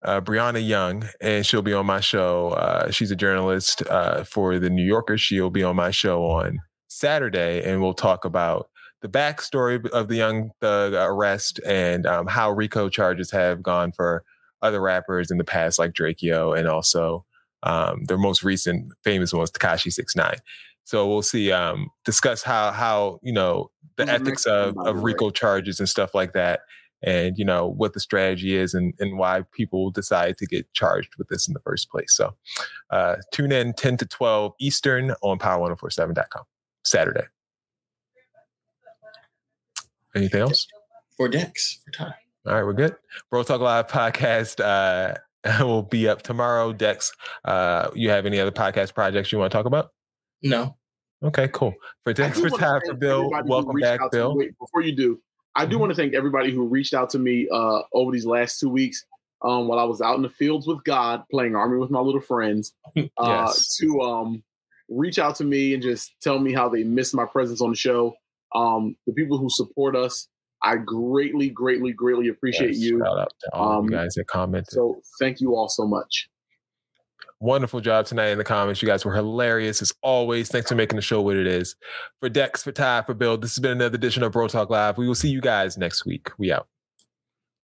Brianna Young, and she'll be on my show. She's a journalist for The New Yorker. She'll be on my show on Saturday, and we'll talk about the backstory of the Young Thug arrest and how RICO charges have gone for other rappers in the past, like Drakeo, and also their most recent famous one was Tekashi 69. So we'll see, discuss how you know, the ethics of RICO charges and stuff like that, and, you know, what the strategy is and why people decide to get charged with this in the first place. So tune in 10 to 12 Eastern on power1047.com. Saturday. Anything else? For Dex, for time. All right, we're good. Bro Talk Live podcast will be up tomorrow. Dex, you have any other podcast projects you want to talk about? No. Okay, cool. For Dex, for time, for Bill, welcome back, Bill. Wait, before you do, I do want to thank everybody who reached out to me over these last 2 weeks while I was out in the fields with God, playing Army with my little friends, to... reach out to me and just tell me how they missed my presence on the show. The people who support us, I greatly, greatly, greatly appreciate you. Shout out to all you guys that commented. So thank you all so much. Wonderful job tonight in the comments. You guys were hilarious as always. Thanks for making the show what it is. For Dex, for Ty, for Bill, this has been another edition of Bro Talk Live. We will see you guys next week. We out.